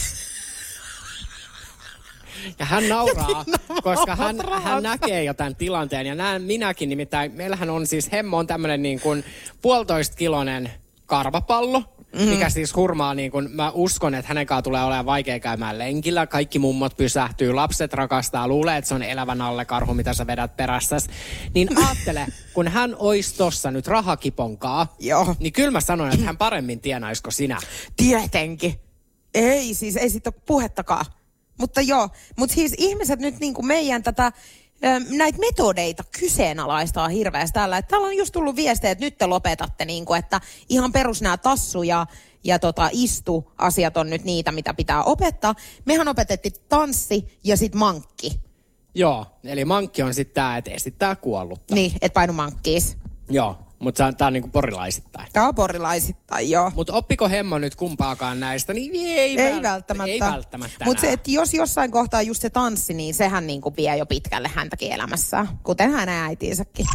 Ja hän nauraa, koska hän, hän näkee jo tämän tilanteen. Ja näen minäkin nimittäin, meillähän on siis Hemmo on tämmöinen niin kuin puolitoistakiloinen karvapallo. Mm-hmm. Mikä siis hurmaa, niin kun mä uskon, että hänen kanssa tulee olemaan vaikea käymään lenkillä. Kaikki mummot pysähtyy, lapset rakastaa, luulee, että se on elävän alle karhu, mitä sä vedät perässäs. Niin aattele, kun hän ois tossa nyt rahakiponkaa, joo, niin kyllä mä sanon, että hän paremmin tienaisko sinä. Tietenkin. Ei siis, ei siitä ole puhettakaan. Mutta joo, mutta siis ihmiset nyt niin kuin meidän tätä... näitä metodeita kyseenalaistaa hirveästi täällä. Että täällä on just tullut viestejä, että nyt te lopetatte, niin kuin, että ihan perus nämä tassu ja, ja tota, istu asiat on nyt niitä, mitä pitää opettaa. Mehän opetettiin tanssi ja sit mankki. Joo, eli mankki on sitten tämä, että esittää kuollutta. Niin, et painu mankkiis. Joo, mutta tämä on niinku porilaisittain. Tämä on porilaisittain, joo. Mutta oppiko Hemmo nyt kumpaakaan näistä, niin ei, ei vält- välttämättä. Ei välttämättä. Mutta jos jossain kohtaa just se tanssi, niin sehän niinku vie jo pitkälle häntäkin elämässään, kuten hänen äitiinsäkin.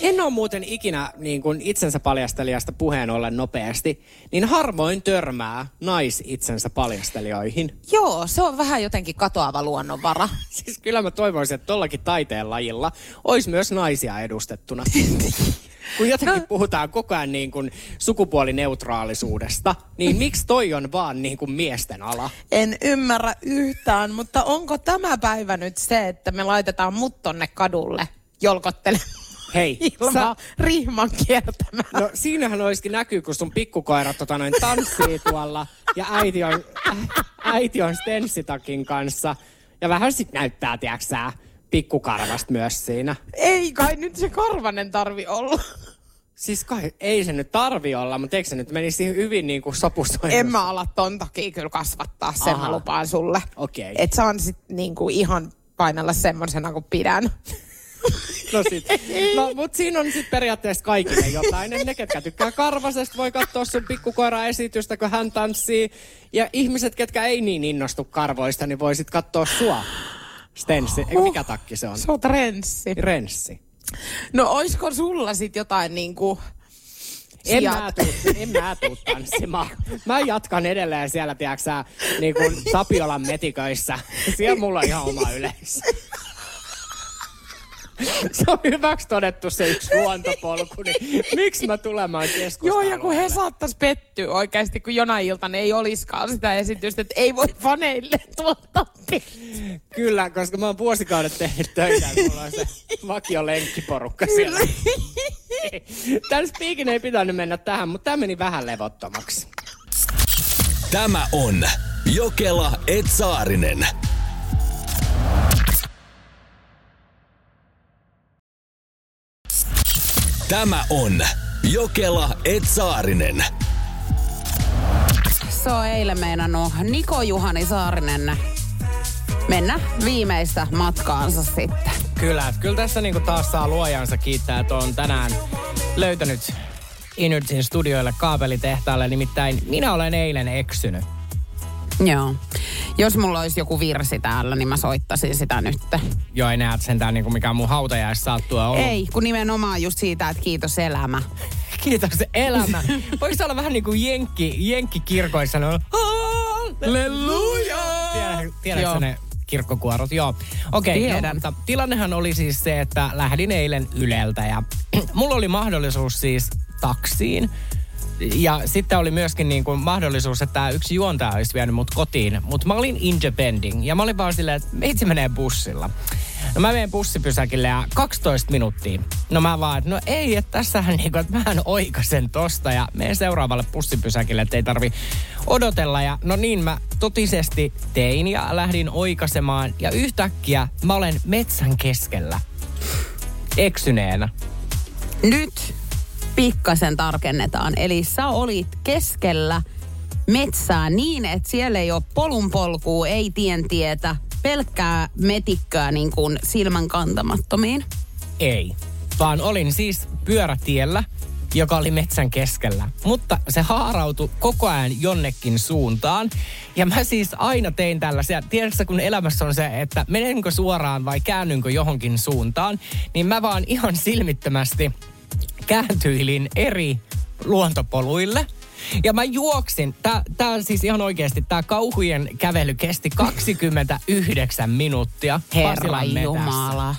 En ole muuten ikinä niin kun itsensä paljastelijasta puheen ollen nopeasti, niin harvoin törmää naisitsensä paljastelijoihin. Joo, se on vähän jotenkin katoava luonnonvara. Siis kyllä mä toivoisin, että tollakin taiteen lajilla olisi myös naisia edustettuna. Kun jotenkin puhutaan koko ajan niin kuin sukupuolineutraalisuudesta, niin miksi toi on vaan niin kuin miesten ala? En ymmärrä yhtään, mutta onko tämä päivä nyt se, että me laitetaan mut tonne kadulle jolkottelemaan? Hei, ilman sä... rihman kiertämään. No siinähän olisikin näkyy, kun sun pikkukoirat tota noin tanssii tuolla ja äiti on, äiti on stenssitakin kanssa. Ja vähän sit näyttää, tiedätkö sä, pikkukarvasta myös siinä. Ei kai nyt se karvanen tarvi olla. Siis kai ei se nyt tarvi olla, mutta eikö se nyt menisi hyvin niin kuin sopusoinnussa? En mä ala ton takia kyllä kasvattaa, sen mä lupaan sulle. Okei. Okay. Et saan sit niin kuin ihan painella semmosena kuin pidän. No, no mutta siinä on sitten periaatteessa kaikille jotain. Ne, ketkä tykkää karvasesta, voi katsoa sun pikkukoiran esitystä, kun hän tanssii. Ja ihmiset, ketkä ei niin innostu karvoista, niin voi sitten katsoa sua. Stenssi. Huh. Mikä takki se on? Se on renssi. Renssi. No oisko sulla sitten jotain niinku... En mä, tuu, en mä tuu tanssimaan. Mä jatkan edelleen siellä, tiedätkö sä, niin kuin Tapiolan metiköissä. Siellä mulla on ihan oma yleisö. Se on hyväksi todettu se yksi luontopolku, niin miksi mä tulemaan keskusteluun? Joo, ja kun he saattaisi pettyä oikeasti, kun jonain iltana ei olisikaan sitä esitystä, että ei voi faneille tuottaa pitää. Kyllä, koska mä oon vuosikaudet tehnyt töitä, kun mulla on se vakio lenkkiporukka siellä. Tämän spiikin ei pitänyt mennä tähän, mutta tämä meni vähän levottomaksi. Tämä on Jokela et Saarinen. Tämä on Jokela et Saarinen. Se on eilen meinannut Niko Juhani Saarinen mennä viimeistä matkaansa sitten. Kyllä, kyllä tässä niinku taas saa luojansa kiittää, että on tänään löytänyt N R J:n studioille kaapelitehtaalle. Nimittäin minä olen eilen eksynyt. Joo. Jos mulla olisi joku virsi täällä, niin mä soittaisin sitä nyt. Joo, ei näet sentään niin kuin mikään mun hautajais saattua olla. Ei, kun nimenomaan just siitä, että kiitos elämä. Kiitos elämä. Voiko se olla vähän niin kuin jenkki, jenkkikirkoissa? No, halleluja! Tiedätkö ne kirkkokuorot? Joo. Okei, okay, tiedän. Joo, tilannehan oli siis se, että lähdin eilen Yleltä ja mulla oli mahdollisuus siis taksiin. Ja sitten oli myöskin niin kuin mahdollisuus, että yksi juontaja olisi vienyt mut kotiin. Mutta mä olin independent ja mä olin vaan silleen, että itse menee bussilla. No mä menen bussipysäkille ja kaksitoista minuuttia. No mä vaan, että no ei, että tässähän niin kuin, että mähän oikasen tosta ja menen seuraavalle bussipysäkille, että ei tarvi odotella. Ja no niin mä totisesti tein ja lähdin oikaisemaan ja yhtäkkiä mä olen metsän keskellä eksyneenä. Nyt pikkasen tarkennetaan. Eli sä olit keskellä metsää niin, että siellä ei ole polunpolkua, ei tientietä, pelkkää metikköä niin kuin silmän kantamattomiin. Ei, vaan olin siis pyörätiellä, joka oli metsän keskellä. Mutta se haarautui koko ajan jonnekin suuntaan. Ja mä siis aina tein tällaisia, tiedätkö kun elämässä on se, että menenkö suoraan vai käännynkö johonkin suuntaan, niin mä vaan ihan silmittömästi kääntyilin eri luontopoluille ja mä juoksin. Tää, tää siis ihan oikeesti, tää kauhujen kävely kesti kaksikymmentäyhdeksän minuuttia. Herra Jumala.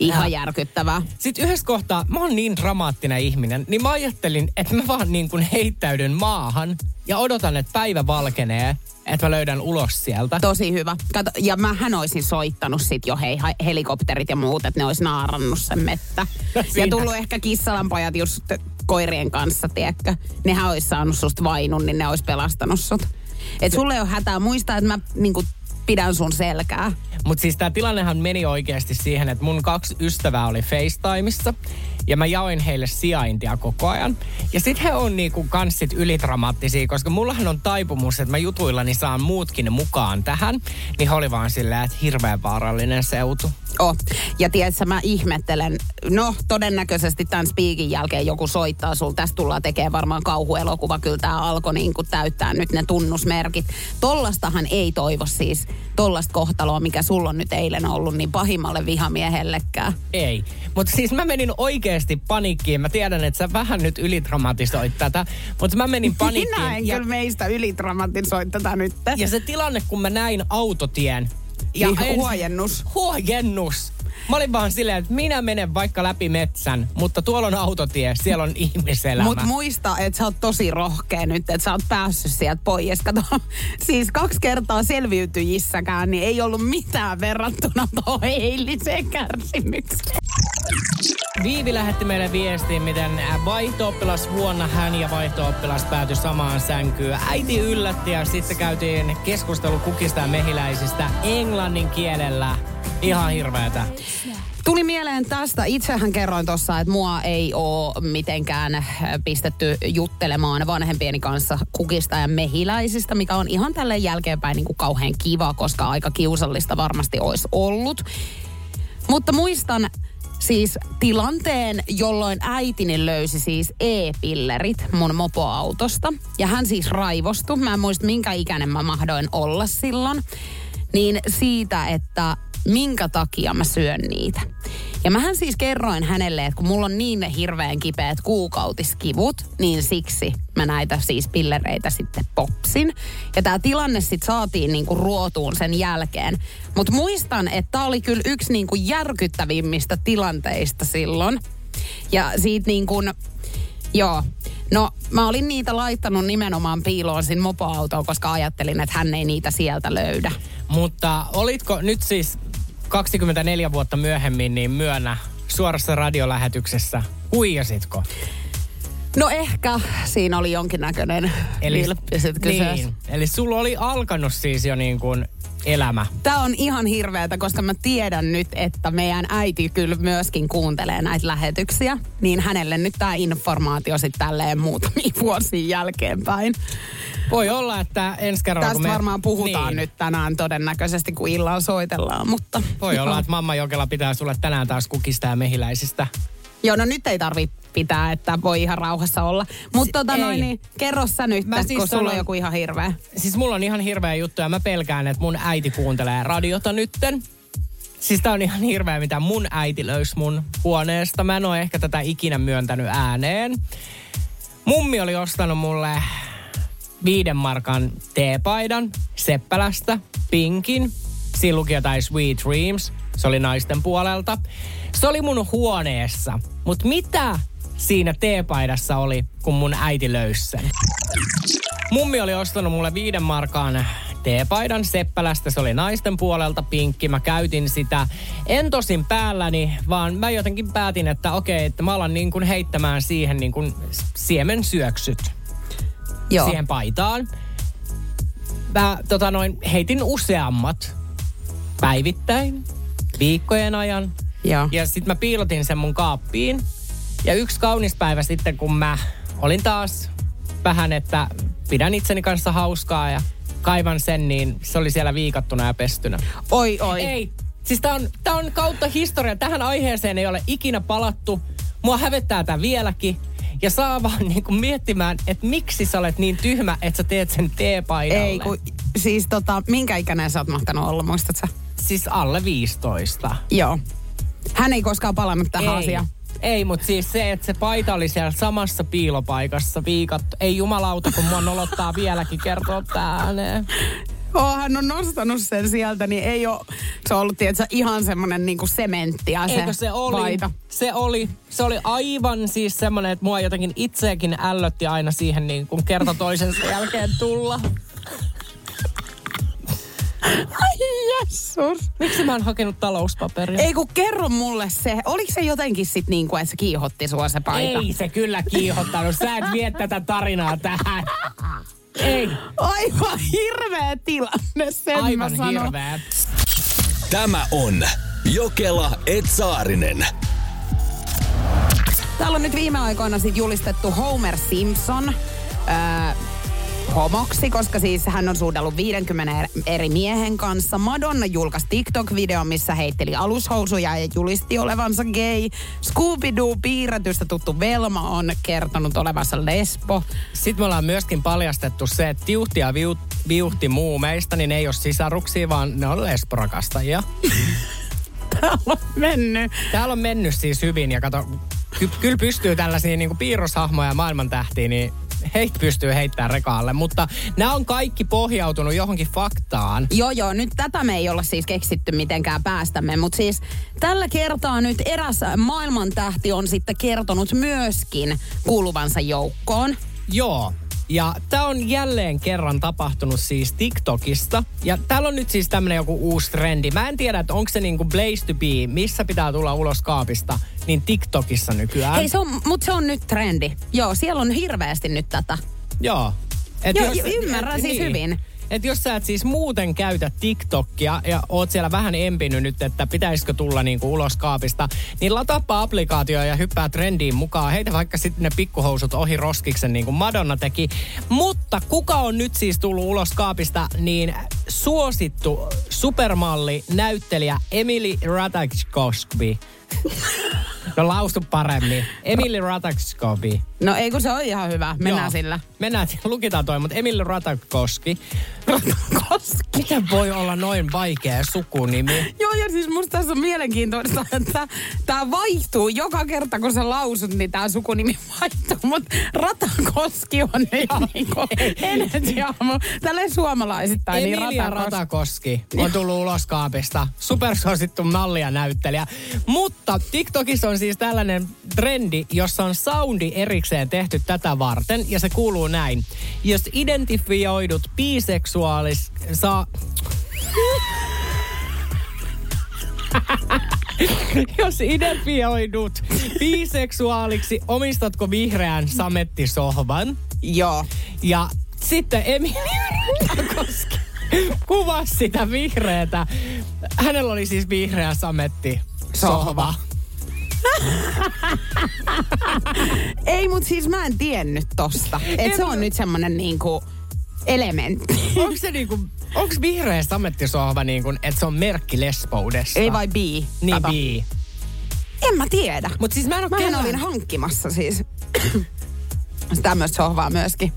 Ihan järkyttävää. Sitten yhdessä kohtaa, mä oon niin dramaattinen ihminen, niin mä ajattelin, että mä vaan niin kuin heittäydyn maahan ja odotan, että päivä valkenee, että mä löydän ulos sieltä. Tosi hyvä. Kato, ja mähän oisin soittanut sit jo hei, helikopterit ja muut, että ne ois naarannut sen mettä. No, ja tullut ehkä kissalanpajat just koirien kanssa, tiedätkö. Nehän ois saanut susta vainun, niin ne ois pelastanut sut. Et sulle ei oo hätää muistaa, että mä niinku pidän sun selkää. Mutta siis tämä tilannehan meni oikeasti siihen, että mun kaksi ystävää oli FaceTimeissa ja mä jaoin heille sijaintia koko ajan. Ja sit he on niinku kans sit ylidramaattisia, koska mullahan on taipumus, että mä jutuillani saan muutkin mukaan tähän. Niin he oli vaan silleen, että hirveän vaarallinen seutu. Oh. Ja tiedätkö, mä ihmettelen, no todennäköisesti tämän speakin jälkeen joku soittaa sulla. Tästä tullaan tekemään varmaan kauhuelokuva. Kyllä tää alkoi niinku täyttää nyt ne tunnusmerkit. Tollastahan ei toivo siis, tollasta kohtaloa, mikä sulla on nyt eilen ollut, niin pahimmalle vihamiehellekään. Ei. Mutta siis mä menin oikeasti paniikkiin. Mä tiedän, että sä vähän nyt ylidramatisoit tätä, mutta mä menin paniikkiin. Minä en ja... kyllä meistä ylidramatisoit tätä nyt. Ja se tilanne, kun mä näin autotien. Ja niin, huojennus. Huojennus. Mä olin vaan silleen, että minä menen vaikka läpi metsän, mutta tuolla on autotie, siellä on ihmiselämä. Mut muista, että sä oot tosi rohkea nyt, että sä oot päässyt sieltä pois. Kato, siis kaksi kertaa selviytyjissäkään, niin ei ollut mitään verrattuna tuohon eiliseen kärsimykseen. Viivi lähetti meille viestiin, miten vaihto-oppilas vuonna hän ja vaihto-oppilas päätyi samaan sänkyyn. Äiti yllätti ja sitten käytiin keskustelu kukista ja mehiläisistä englannin kielellä. Ihan hirveätä. Tuli mieleen tästä. Itsehän kerroin tuossa, että mua ei ole mitenkään pistetty juttelemaan vanhempieni kanssa kukista ja mehiläisistä, mikä on ihan tälleen jälkeenpäin niin kuin kauhean kiva, koska aika kiusallista varmasti olisi ollut. Mutta muistan siis tilanteen, jolloin äitini löysi siis e-pillerit mun mopoautosta. Ja hän siis raivostui. Mä en muista, minkä ikäinen mä mahdoin olla silloin. Niin siitä, että minkä takia mä syön niitä. Ja mähän siis kerroin hänelle, että kun mulla on niin hirveän kipeät kuukautiskivut, niin siksi mä näitä siis pillereitä sitten popsin. Ja tää tilanne sitten saatiin niinku ruotuun sen jälkeen. Mut muistan, että tää oli kyllä yksi niinku järkyttävimmistä tilanteista silloin. Ja siitä niinku, joo, no mä olin niitä laittanut nimenomaan piiloon sinne mopoautoon, koska ajattelin, että hän ei niitä sieltä löydä. Mutta olitko nyt siis kaksikymmentäneljä vuotta myöhemmin, niin myönnä suorassa radiolähetyksessä, huijasitko? No ehkä siinä oli jonkinnäköinen vilppiset kyseessä. Niin, eli sulla oli alkanut siis jo niin kuin elämä. Tämä on ihan hirveätä, koska mä tiedän nyt, että meidän äiti kyllä myöskin kuuntelee näitä lähetyksiä. Niin hänelle nyt tämä informaatio sitten tälleen muutamia vuosia jälkeenpäin. Voi olla, että ensi kerralla... Tästä me... varmaan puhutaan niin nyt tänään todennäköisesti, kun illalla soitellaan, mutta... Voi olla, että mamma Jokela pitää sulle tänään taas kukista ja mehiläisistä. Joo, no nyt ei tarvitse pitää, että voi ihan rauhassa olla. Mutta tota noin, niin kerro sä nyt, siis kun sanon, sulla on joku ihan hirveä. Siis mulla on ihan hirveä juttu ja mä pelkään, että mun äiti kuuntelee radiota nytten. Siis tää on ihan hirveä, mitä mun äiti löysi mun huoneesta. Mä en oo ehkä tätä ikinä myöntänyt ääneen. Mummi oli ostanut mulle viiden markan teepaidan Seppälästä, pinkin. Siinä luki jotain Sweet Dreams. Se oli naisten puolelta. Se oli mun huoneessa. Mut mitä siinä teepaidassa oli, kun mun äiti löysi sen? Mummi oli ostanut mulle viiden markan teepaidan Seppälästä. Se oli naisten puolelta pinkki. Mä käytin sitä. En tosin päälläni, vaan mä jotenkin päätin, että okei, että mä alan niin kun heittämään siihen niin kun siemen syöksyt. Joo. Siihen paitaan. Mä tota noin, heitin useammat päivittäin, viikkojen ajan. Joo. Ja sit mä piilotin sen mun kaappiin. Ja yksi kaunis päivä sitten, kun mä olin taas vähän, että pidän itseni kanssa hauskaa ja kaivan sen, niin se oli siellä viikattuna ja pestynä. Oi, oi. Ei, siis tää on, tää on kautta historia. Tähän aiheeseen ei ole ikinä palattu. Mua hävettää tää vieläkin. Ja saa vaan niinku miettimään, että miksi sä olet niin tyhmä, että sä teet sen teepaidalle. Ei, kun, siis tota, minkä ikäinen sä oot mahtanut olla, muistat sä? Siis alle viisitoista. Joo. Hän ei koskaan palannut tähän asiaan. Ei, mutta siis se, että se paita oli siellä samassa piilopaikassa viikattu. Ei jumalauta, kun mua nolottaa vieläkin kertoa tää ääneen. joo, hän on nostanut sen sieltä, niin ei ole, se on ollut tietysti ihan semmoinen niin kuin sementtiä se, eikö se oli, vaita. Se oli, se oli aivan siis semmoinen, että mua jotenkin itseäkin ällötti aina siihen niin kuin kerta toisensa jälkeen tulla. Ai jessus. Miksi mä en hakenut talouspaperia? Ei kun kerro mulle se. Oliko se jotenkin sit niin kuin, että se kiihotti sua se paita? Ei se kyllä kiihottanut. Sä et vie tätä tarinaa tähän. Ei. Aivan hirveä tilanne, sen aivan mä sanon. Aivan hirveä. Tämä on Jokela et Saarinen. Täällä on nyt viime aikoina sit julistettu Homer Simpson. Äh, homoksi, koska siis hän on suudellut viisikymmentä eri miehen kanssa. Madonna julkaisi TikTok-video, missä heitteli alushousuja ja julisti olevansa gay. Scooby-Doo-piirretystä tuttu Velma on kertonut olevansa lesbo. Sitten me ollaan myöskin paljastettu se, että Tiuhti ja viu- Viuhti muumeista, niin ne ei ole sisaruksia, vaan ne on lesborakastajia. Täällä on mennyt. Täällä on mennyt siis hyvin ja kato, ky- kyllä pystyy tällaisia niin kuin piirroshahmoja maailman tähtiä, niin heit pystyy heittämään rekaalle, mutta nämä on kaikki pohjautunut johonkin faktaan. Joo, joo, nyt tätä me ei olla siis keksitty mitenkään päästämme, mutta siis tällä kertaa nyt eräs maailmantähti on sitten kertonut myöskin kuuluvansa joukkoon. Joo, ja tämä on jälleen kerran tapahtunut siis TikTokista, ja täällä on nyt siis tämmöinen joku uusi trendi. Mä en tiedä, että onko se niinku Blaze to be, missä pitää tulla ulos kaapista, niin TikTokissa nykyään. Hei, se on, mutta se on nyt trendi. Joo, siellä on hirveästi nyt tätä. Joo. Et Joo, jos, ymmärrän et, siis niin. hyvin. Että jos sä et siis muuten käytä TikTokia ja oot siellä vähän empinyt nyt, että pitäisikö tulla niinku ulos kaapista, niin lataappa applikaatio ja hyppää trendiin mukaan. Heitä vaikka sitten ne pikkuhousut ohi roskiksen niin kuin Madonna teki. Mutta kuka on nyt siis tullut ulos kaapista, niin suosittu supermalli, näyttelijä Emily Ratajkowski. No laustu paremmin. Emily Ratajkowski. No ei kun se on ihan hyvä. Mennään Joo. sillä. Mennään, lukitaan toi, mutta Emily Ratajkowski. Ratajkowski. Miten voi olla noin vaikea sukunimi? Joo ja siis musta tässä on mielenkiintoista, että tää vaihtuu joka kerta kun sä lausut, niin tää sukunimi vaihtuu. Mutta Ratajkowski on ihan niinku energiaamu. Tälleen suomalaisittain niin Ratajkowski. Emilia Ratajkowski on tullut ulos kaapista. Supersuosittu malli ja näyttelijä. Mutta TikTokissa on siis tällainen trendi, jossa on soundi erikseen tehty tätä varten. Ja se kuuluu näin. Jos identifioidut biseksuaalis... Saa... Jos identifioidut biseksuaaliksi, omistatko vihreän samettisohvan? Joo. Ja sitten Emilia Ratajkowski kuvasi sitä vihreätä. Hänellä oli siis vihreä sametti. Sohva. Ei, mut siis mä en tiennyt tosta. Et se on nyt semmonen niinku elementti. Onks se niinku, onks vihreä samettisohva niinku, et se on merkki lesboudesta? Ei vai bii? Niin Tata. bii. En mä tiedä. Mut siis mä en oo Mähän kellaan... olin hankkimassa siis tämmöstä sohvaa myöskin.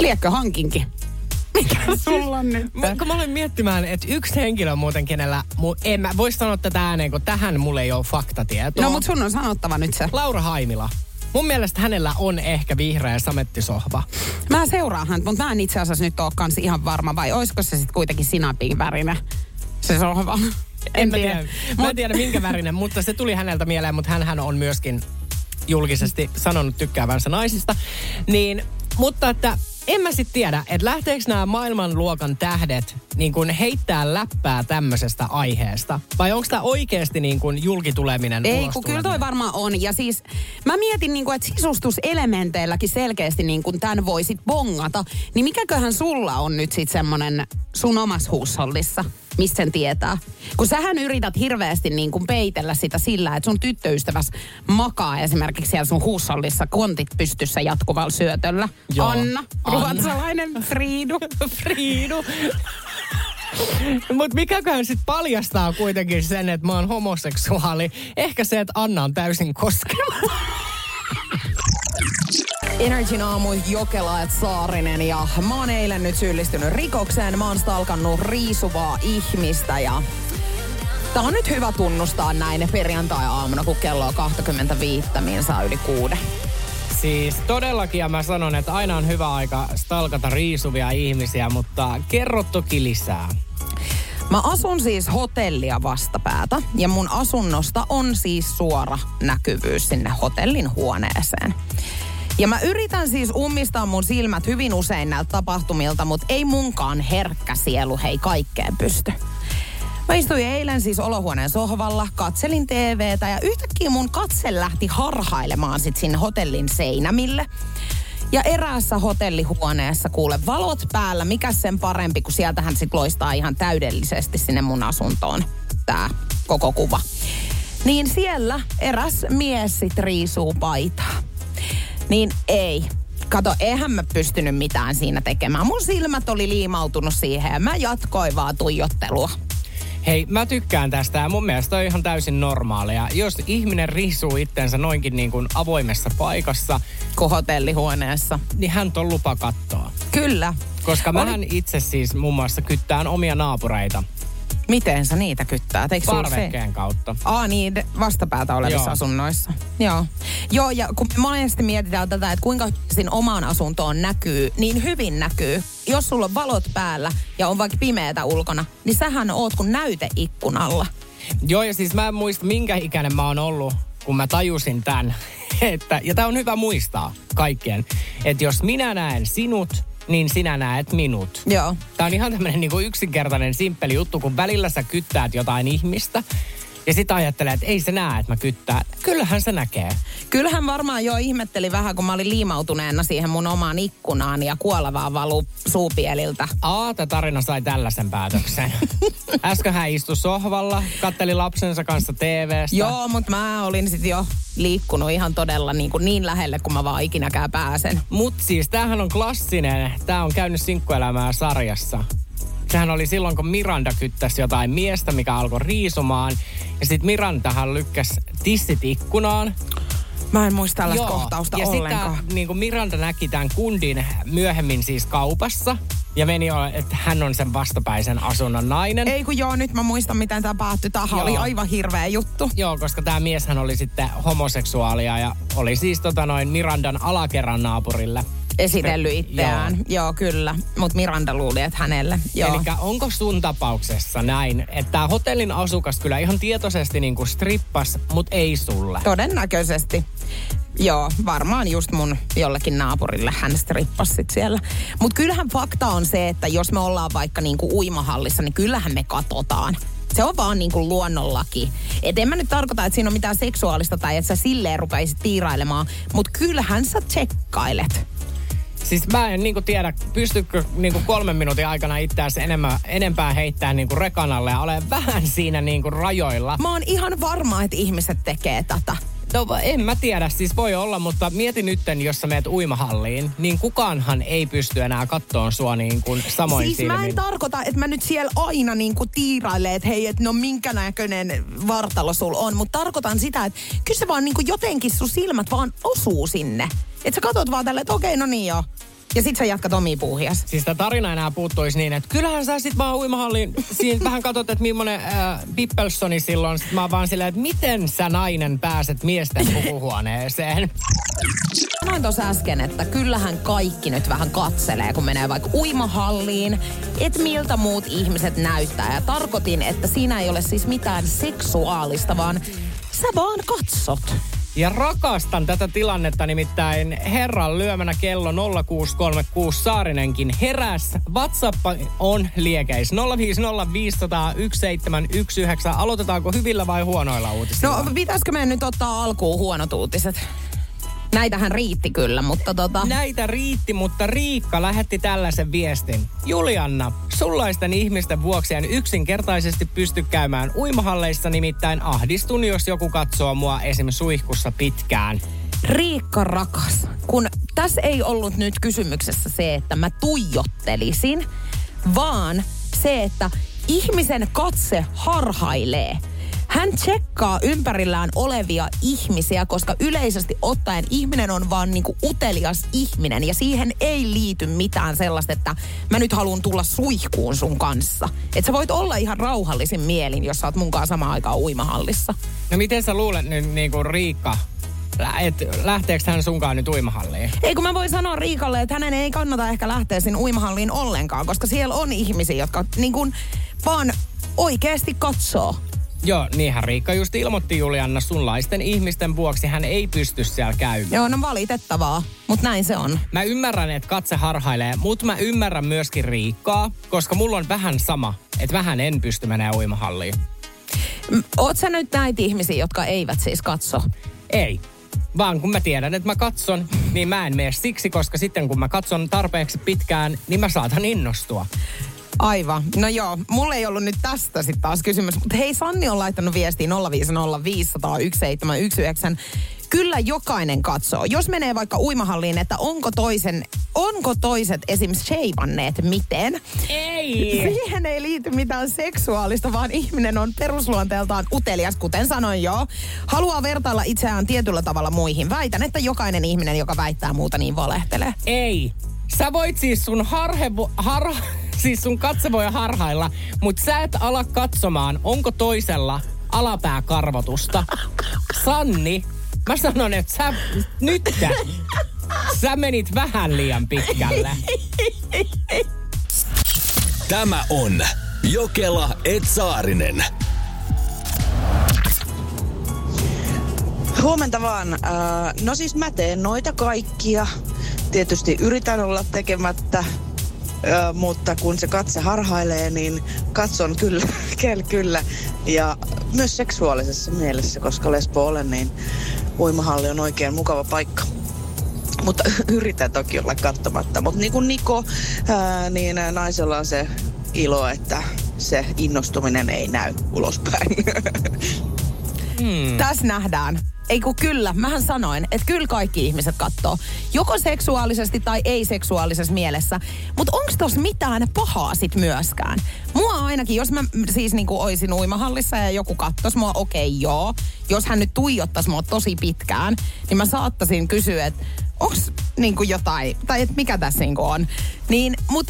Liekkö hankinkin? Mikä sulla on nyt? Kun mä olin miettimään, että yksi henkilö on muuten kenellä... En mä voi sanoa tätä ääneen, kun tähän mulle ei ole faktatietoa. No, mutta sun on sanottava nyt se. Laura Haimila. Mun mielestä hänellä on ehkä vihreä samettisohva. Mä seuraan häntä, mutta mä en itse asiassa nyt ole kans ihan varma. Vai olisiko se sitten kuitenkin sinapin värinen, se sohva? En, en tiedä. tiedä. Mä en tiedä minkä värinen, mutta se tuli häneltä mieleen. Mutta hänhän on myöskin julkisesti sanonut tykkäävänsä naisista. Niin, mutta että... En mä sit tiedä, että lähteekö nämä maailmanluokan tähdet niin kun heittää läppää tämmöisestä aiheesta? Vai onko tämä oikeasti niin kun julkituleminen? Ei, kun kyllä toi varmaan on. Ja siis mä mietin, niin kun, että sisustuselementeilläkin selkeästi niin kun tämän voisit bongata. Niin mikäköhän sulla on nyt sit semmonen sun omassa huushollissa, missä sen tietää? Kun sähän yrität hirveästi niin kun peitellä sitä sillä, että sun tyttöystäväs makaa esimerkiksi siellä sun huushollissa kontit pystyssä jatkuvalla syötöllä. Joo. Anna. Ruotsalainen Friidu. Friidu. Mut mikäköhän sit paljastaa kuitenkin sen, että mä oon homoseksuaali. Ehkä se, että Anna on täysin koskematon. N R J:n aamu Jokela et Saarinen ja mä oon eilen nyt syyllistynyt rikokseen. Mä oon stalkannut riisuvaa ihmistä ja tää on nyt hyvä tunnustaa näin perjantai-aamuna, kun kello on kaksikymmentäviisi, niin saa yli kuuden. Siis todellakin mä sanon, että aina on hyvä aika stalkata riisuvia ihmisiä, mutta kerro toki lisää. Mä asun siis hotellia vastapäätä ja mun asunnosta on siis suora näkyvyys sinne hotellin huoneeseen. Ja mä yritän siis ummistaa mun silmät hyvin usein näiltä tapahtumilta, mutta ei munkaan herkkä sielu hei kaikkeen pysty. Mä istuin eilen siis olohuoneen sohvalla, katselin T V:tä ja yhtäkkiä mun katse lähti harhailemaan sit sinne hotellin seinämille. Ja eräässä hotellihuoneessa kuule valot päällä, mikä sen parempi, kun sieltähän sit loistaa ihan täydellisesti sinne mun asuntoon tää koko kuva. Niin siellä eräs mies sit riisuu paitaa. Niin ei. Kato, eihän mä pystynyt mitään siinä tekemään. Mun silmät oli liimautunut siihen ja mä jatkoin vaan tuijottelua. Hei, mä tykkään tästä ja mun mielestä on ihan täysin normaalia. Jos ihminen riisuu itsensä noinkin niin kuin avoimessa paikassa. Kun hotellihuoneessa. Niin hän on lupa katsoa. Kyllä. Koska mähän itse siis muun muassa kyttään omia naapureita. Miten sä niitä kyttää? Parvekkeen kautta. Aa niin, vastapäätä olevissa Joo. asunnoissa. Joo. Joo, ja kun monesti mietitään tätä, että kuinka sin omaan asuntoon näkyy, niin hyvin näkyy. Jos sulla on valot päällä ja on vaikka pimeätä ulkona, niin sähän oot kun näyteikkunalla. Joo, ja siis mä en muista, minkä ikäinen mä oon ollut, kun mä tajusin tän. Että, ja tää on hyvä muistaa kaikkien, että jos minä näen sinut, niin sinä näet minut. Joo. Tämä on ihan tämmöinen niin kuin yksinkertainen, simppeli juttu, kun välillä sä kyttäät jotain ihmistä ja sit ajattelee, että ei se näe, että mä kyttään. Kyllähän se näkee. Kyllähän varmaan jo ihmetteli vähän, kun mä olin liimautuneena siihen mun omaan ikkunaan ja kuolevaan valuu suupieliltä. Aa, tämä tarina sai tällaisen päätöksen. Äsken hän istui sohvalla, katteli lapsensa kanssa T V:stä. Joo, mutta mä olin sit jo liikkunut ihan todella niin, kuin niin lähelle, kun mä vaan ikinäkään pääsen. Mut siis tämähän on klassinen. Tää on käynyt sinkkuelämää sarjassa. Sehän oli silloin, kun Miranda kyttäsi jotain miestä, mikä alkoi riisumaan. Ja sit Mirandahan lykkäsi tissit ikkunaan. Mä en muista tällaista Joo. kohtausta ja ollenkaan. Ja sitä niin kuin Miranda näki tämän kundin myöhemmin siis kaupassa. Ja meni, että hän on sen vastapäisen asunnon nainen. Ei kun joo, nyt mä muistan, miten tämä päättyi. Tämähän joo. oli aivan hirveä juttu. Joo, koska tämä mieshän oli sitten homoseksuaalia ja oli siis tota noin Mirandan alakerran naapurille. Esitellyt itseään. Joo, joo kyllä. Mutta Miranda luuli, että hänelle. Elikkä onko sun tapauksessa näin, että tämä hotellin asukas kyllä ihan tietoisesti niinku strippas, mutta ei sulle? Todennäköisesti. Joo, varmaan just mun jollekin naapurille hän strippasi sit siellä. Mutta kyllähän fakta on se, että jos me ollaan vaikka niinku uimahallissa, niin kyllähän me katsotaan. Se on vaan niinku luonnonlaki. Et en mä nyt tarkoita, että siinä on mitään seksuaalista tai että sä silleen rupeisit tiirailemaan, mutta kyllähän sä tsekkailet. Siis mä en niinku tiedä, pystykö niinku kolmen minuutin aikana itseäsi enempää heittää niinku rekanalle ja ole vähän siinä niinku rajoilla. Mä oon ihan varma, että ihmiset tekee tätä. No en mä tiedä, siis voi olla, mutta mieti nytten, jos sä meet uimahalliin, niin kukaanhan ei pysty enää kattoon sua niin kuin samoin siis silmin. Siis mä en tarkoita, että mä nyt siellä aina niin kuin tiirailee, että hei, että no minkä näköinen vartalo sul on, mutta tarkoitan sitä, että kyllä se vaan niin kuin jotenkin sun silmät vaan osuu sinne. Että sä katot vaan tälleen, että okei, no niin joo. Ja sit sä jatkat omia puuhias. Siis tää tarina enää puuttuisi niin, että kyllähän sä sit vaan uimahalliin, siinä vähän katsot, että millainen äh, Bippelsoni silloin. Sit mä oon vaan silleen, että miten sä nainen pääset miesten pukuhuoneeseen. Sanoin tossa äsken, että kyllähän kaikki nyt vähän katselee, kun menee vaikka uimahalliin, et miltä muut ihmiset näyttää. Ja tarkoitin, että siinä ei ole siis mitään seksuaalista, vaan sä vaan katsot. Ja rakastan tätä tilannetta, nimittäin herran lyömänä kello nolla kuusi kolme kuusi Saarinenkin heräs. WhatsApp on liekeis. nolla viisi nolla viisi nolla nolla yksi seitsemän yksi yhdeksän. Aloitetaanko hyvillä vai huonoilla uutisilla? No pitäisikö meidän nyt ottaa alkuun huonot uutiset? Näitähän riitti kyllä, mutta tota... Näitä riitti, mutta Riikka lähetti tällaisen viestin. Julianna, sullaisten ihmisten vuoksi en yksinkertaisesti pysty käymään uimahalleissa, nimittäin ahdistun, jos joku katsoo mua esim. Suihkussa pitkään. Riikka rakas, kun tässä ei ollut nyt kysymyksessä se, että mä tuijottelisin, vaan se, että ihmisen katse harhailee. Hän tsekkaa ympärillään olevia ihmisiä, koska yleisesti ottaen ihminen on vaan niinku utelias ihminen. Ja siihen ei liity mitään sellaista, että mä nyt haluan tulla suihkuun sun kanssa. Että sä voit olla ihan rauhallisin mielin, jos sä oot munkaan samaan aikaan uimahallissa. No miten sä luulet nyt niinku Riikka että lähteekö hän sunkaan nyt uimahalliin? Ei, kun mä voin sanoa Riikalle, että hänen ei kannata ehkä lähteä sinne uimahalliin ollenkaan, koska siellä on ihmisiä, jotka niin kuin vaan oikeasti katsoo. Joo, niinhän Riikka just ilmoitti Julianna, sunlaisten ihmisten vuoksi hän ei pysty siellä käymään. Joo, no valitettavaa, mutta näin se on. Mä ymmärrän, että katse harhailee, mutta mä ymmärrän myöskin Riikkaa, koska mulla on vähän sama, että vähän en pysty menemään uimahalliin. Oot sä nyt näitä ihmisiä, jotka eivät siis katso? Ei, vaan kun mä tiedän, että mä katson, niin mä en mene siksi, koska sitten kun mä katson tarpeeksi pitkään, niin mä saatan innostua. Aivan. No joo, mulla ei ollut nyt tästä sitten taas kysymys, mutta hei, Sanni on laittanut viestiin nolla viisi nolla viisi nolla yksi seitsemän yksi yhdeksän. Kyllä jokainen katsoo. Jos menee vaikka uimahalliin, että onko, toisen, onko toiset esim. Sheivanneet miten? Ei! Siihen ei liity mitään seksuaalista, vaan ihminen on perusluonteeltaan utelias, kuten sanoin joo. Haluaa vertailla itseään tietyllä tavalla muihin. Väitän, että jokainen ihminen, joka väittää muuta, niin valehtelee. Ei! Sä voit siis sun harhevu... Har... Siis sun katse voi harhailla, mutta sä et ala katsomaan, onko toisella alapääkarvotusta. Sanni, mä sanon, että sä nyt sä menit vähän liian pitkälle. Tämä on Jokela et Saarinen. Huomenta vaan. No siis mä teen noita kaikkia. Tietysti yritän olla tekemättä. Ö, mutta kun se katse harhailee, niin katson kyllä, kyllä, kyllä. Ja myös seksuaalisessa mielessä, koska lesbo olen, niin uimahalli on oikein mukava paikka. Mutta yritän toki olla katsomatta. Mutta niin kuin Niko, ää, niin naisella on se ilo, että se innostuminen ei näy ulospäin. Hmm. Tässä nähdään. Ei kun kyllä, mähän sanoin, että kyllä kaikki ihmiset katsoo. Joko seksuaalisesti tai ei-seksuaalisessa mielessä. Mutta onko tossa mitään pahaa sit myöskään? Mua ainakin, jos mä siis niinku oisin uimahallissa ja joku kattos mua, okei okay, joo. Jos hän nyt tuijottais mua tosi pitkään, niin mä saattaisin kysyä, että onks niinku jotain, tai että mikä tässä niinku on. Niin, mut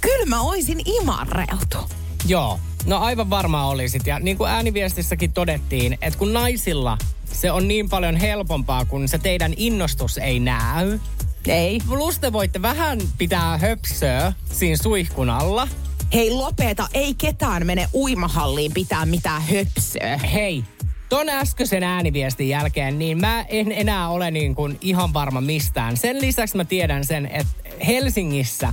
kyllä mä oisin imarreiltu. Joo, no aivan varmaan olisit. Ja niin kuin ääniviestissäkin todettiin, että kun naisilla... Se on niin paljon helpompaa, kun se teidän innostus ei näy. Ei. Plus te voitte vähän pitää höpsöä siinä suihkun alla. Hei lopeta, ei ketään mene uimahalliin pitää mitään höpsöä. Hei, ton äskeisen ääniviestin jälkeen, niin mä en enää ole niin kuin ihan varma mistään. Sen lisäksi mä tiedän sen, että Helsingissä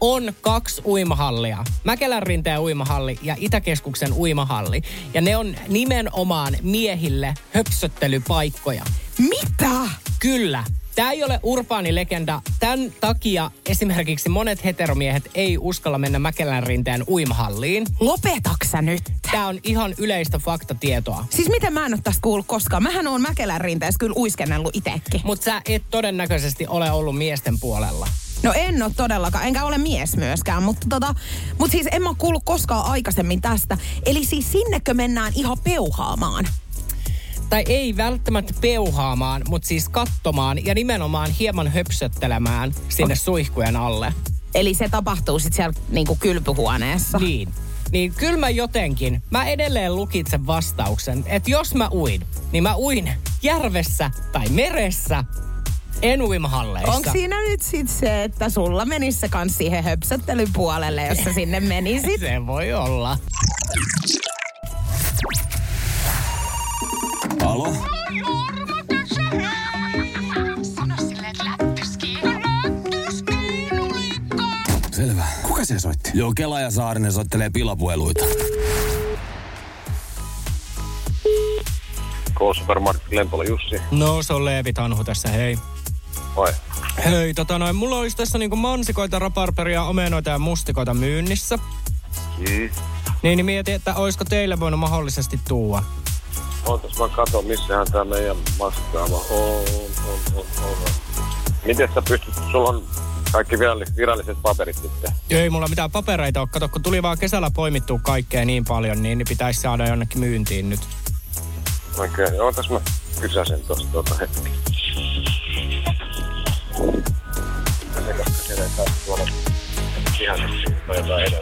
on kaksi uimahallia. Mäkelänrinteen uimahalli ja Itäkeskuksen uimahalli. Ja ne on nimenomaan miehille höpsöttelypaikkoja. Mitä? Kyllä. Tämä ei ole urbaani legenda. Tämän takia esimerkiksi monet heteromiehet ei uskalla mennä Mäkelänrinteen uimahalliin. Lopetaksa nyt? Tämä on ihan yleistä faktatietoa. Siis miten mä en ole tästä kuullut koskaan? Mähän oon Mäkelänrinteessä kyllä uiskennellut itsekin. Mutta sä et todennäköisesti ole ollut miesten puolella. No en ole todellakaan, enkä ole mies myöskään, mutta tota, mut siis en mä kuullut koskaan aikaisemmin tästä. Eli siis sinnekö mennään ihan peuhaamaan? Tai ei välttämättä peuhaamaan, mutta siis katsomaan ja nimenomaan hieman höpsöttelemään sinne okay. suihkujen alle. Eli se tapahtuu sitten siellä niinku kylpyhuoneessa? Niin. Niin kyllä mä jotenkin, mä edelleen lukitsen vastauksen, että jos mä uin, niin mä uin järvessä tai meressä. En uimahalleissa. Onko siinä nyt sit se, että sulla menisi se kans siihen höpsöttelypuolelle, jos sä sinne menisit? Se voi olla. Alo? Sano silleen, että lättyskii. Lättyskii, nulikka. Selvä. Kuka se soitti? Joo, Kela ja Saarinen soittelee pilapueluita. K-Supermarketin Lempola Jussi. No, se on Leevi Tanhu tässä, hei. Moi. Hei, tota noin, mulla olisi tässä niinku mansikoita, raparperia, omenoita ja mustikoita myynnissä. Jii. Niin, niin mietin, että olisiko teille voinut mahdollisesti tuua. Ootas vaan kato, missähän tää meidän maskaava on, on, on, on. Miten sä pystyt, sulla on kaikki viralliset paperit sitten? Ei mulla mitään papereita ole, kato, kun tuli vaan kesällä poimittua kaikkea niin paljon, niin pitäisi saada jonnekin myyntiin nyt. Okei, okay, ootas mä kysäsen tosta tuota hetki. Sekästä siellä ei saa tuolla ihan jotain edellä.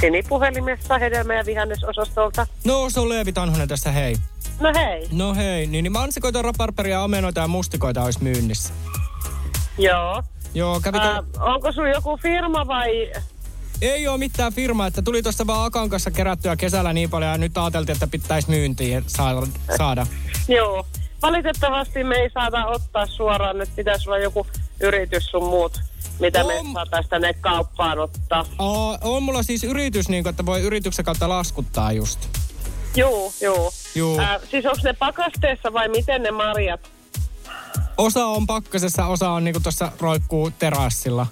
Sinipuhelimessa hedelmä- ja vihannesosastolta. No, se on Leevi Tanhunen tässä, hei. No hei. No hei, niin, niin mansikoita, raparperia, omenoita ja mustikoita olisi myynnissä. Joo. Joo, kävikö... Äh, onko sun joku firma vai... Ei oo mitään firmaa, että tuli tuosta vaan Akan kanssa kerättyä kesällä niin paljon ja nyt ajateltiin, että pitäisi myyntiin saada. Joo. Valitettavasti me ei saada ottaa suoraan, että pitäisi olla joku yritys sun muut, mitä on... me saataisiin tänne kauppaan ottaa. Aa, on mulla siis yritys, niin kun, että voi yrityksen kautta laskuttaa just. Joo, joo. Joo. Äh, siis onko ne pakasteessa vai miten ne marjat? Osa on pakkasessa, osa on niinku tuossa roikkuu terassilla.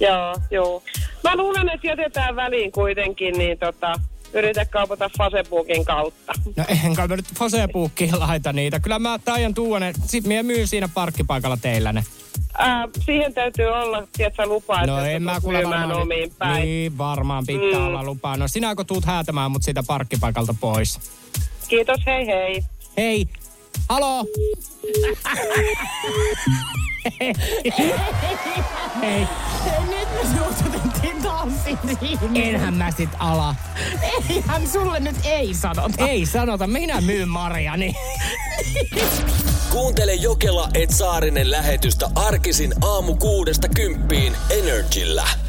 Joo, joo. Mä luulen, että jätetään väliin kuitenkin, niin tota, yritä kaupata Facebookin kautta. No enkä mä nyt Facebookiin laita niitä. Kyllä mä taian tuua ne, sit mie myyn siinä parkkipaikalla teillä ne. Äh, siihen täytyy olla, tietsä, lupaa, no, että en mä myymään omiin päin. Niin, varmaan pitää mm. olla lupaa. No sinä kun tuut häätämään mut siitä parkkipaikalta pois. Kiitos, hei hei. Hei, haloo! Hei. Hei. Nyt me suututettiin tanssin siihen. Enhän mä sit ala. Eihän sulle nyt ei sanota. Ei sanota, minä myyn marjani. Kuuntele Jokela et Saarinen lähetystä arkisin aamu kuudesta kymppiin N R J:llä.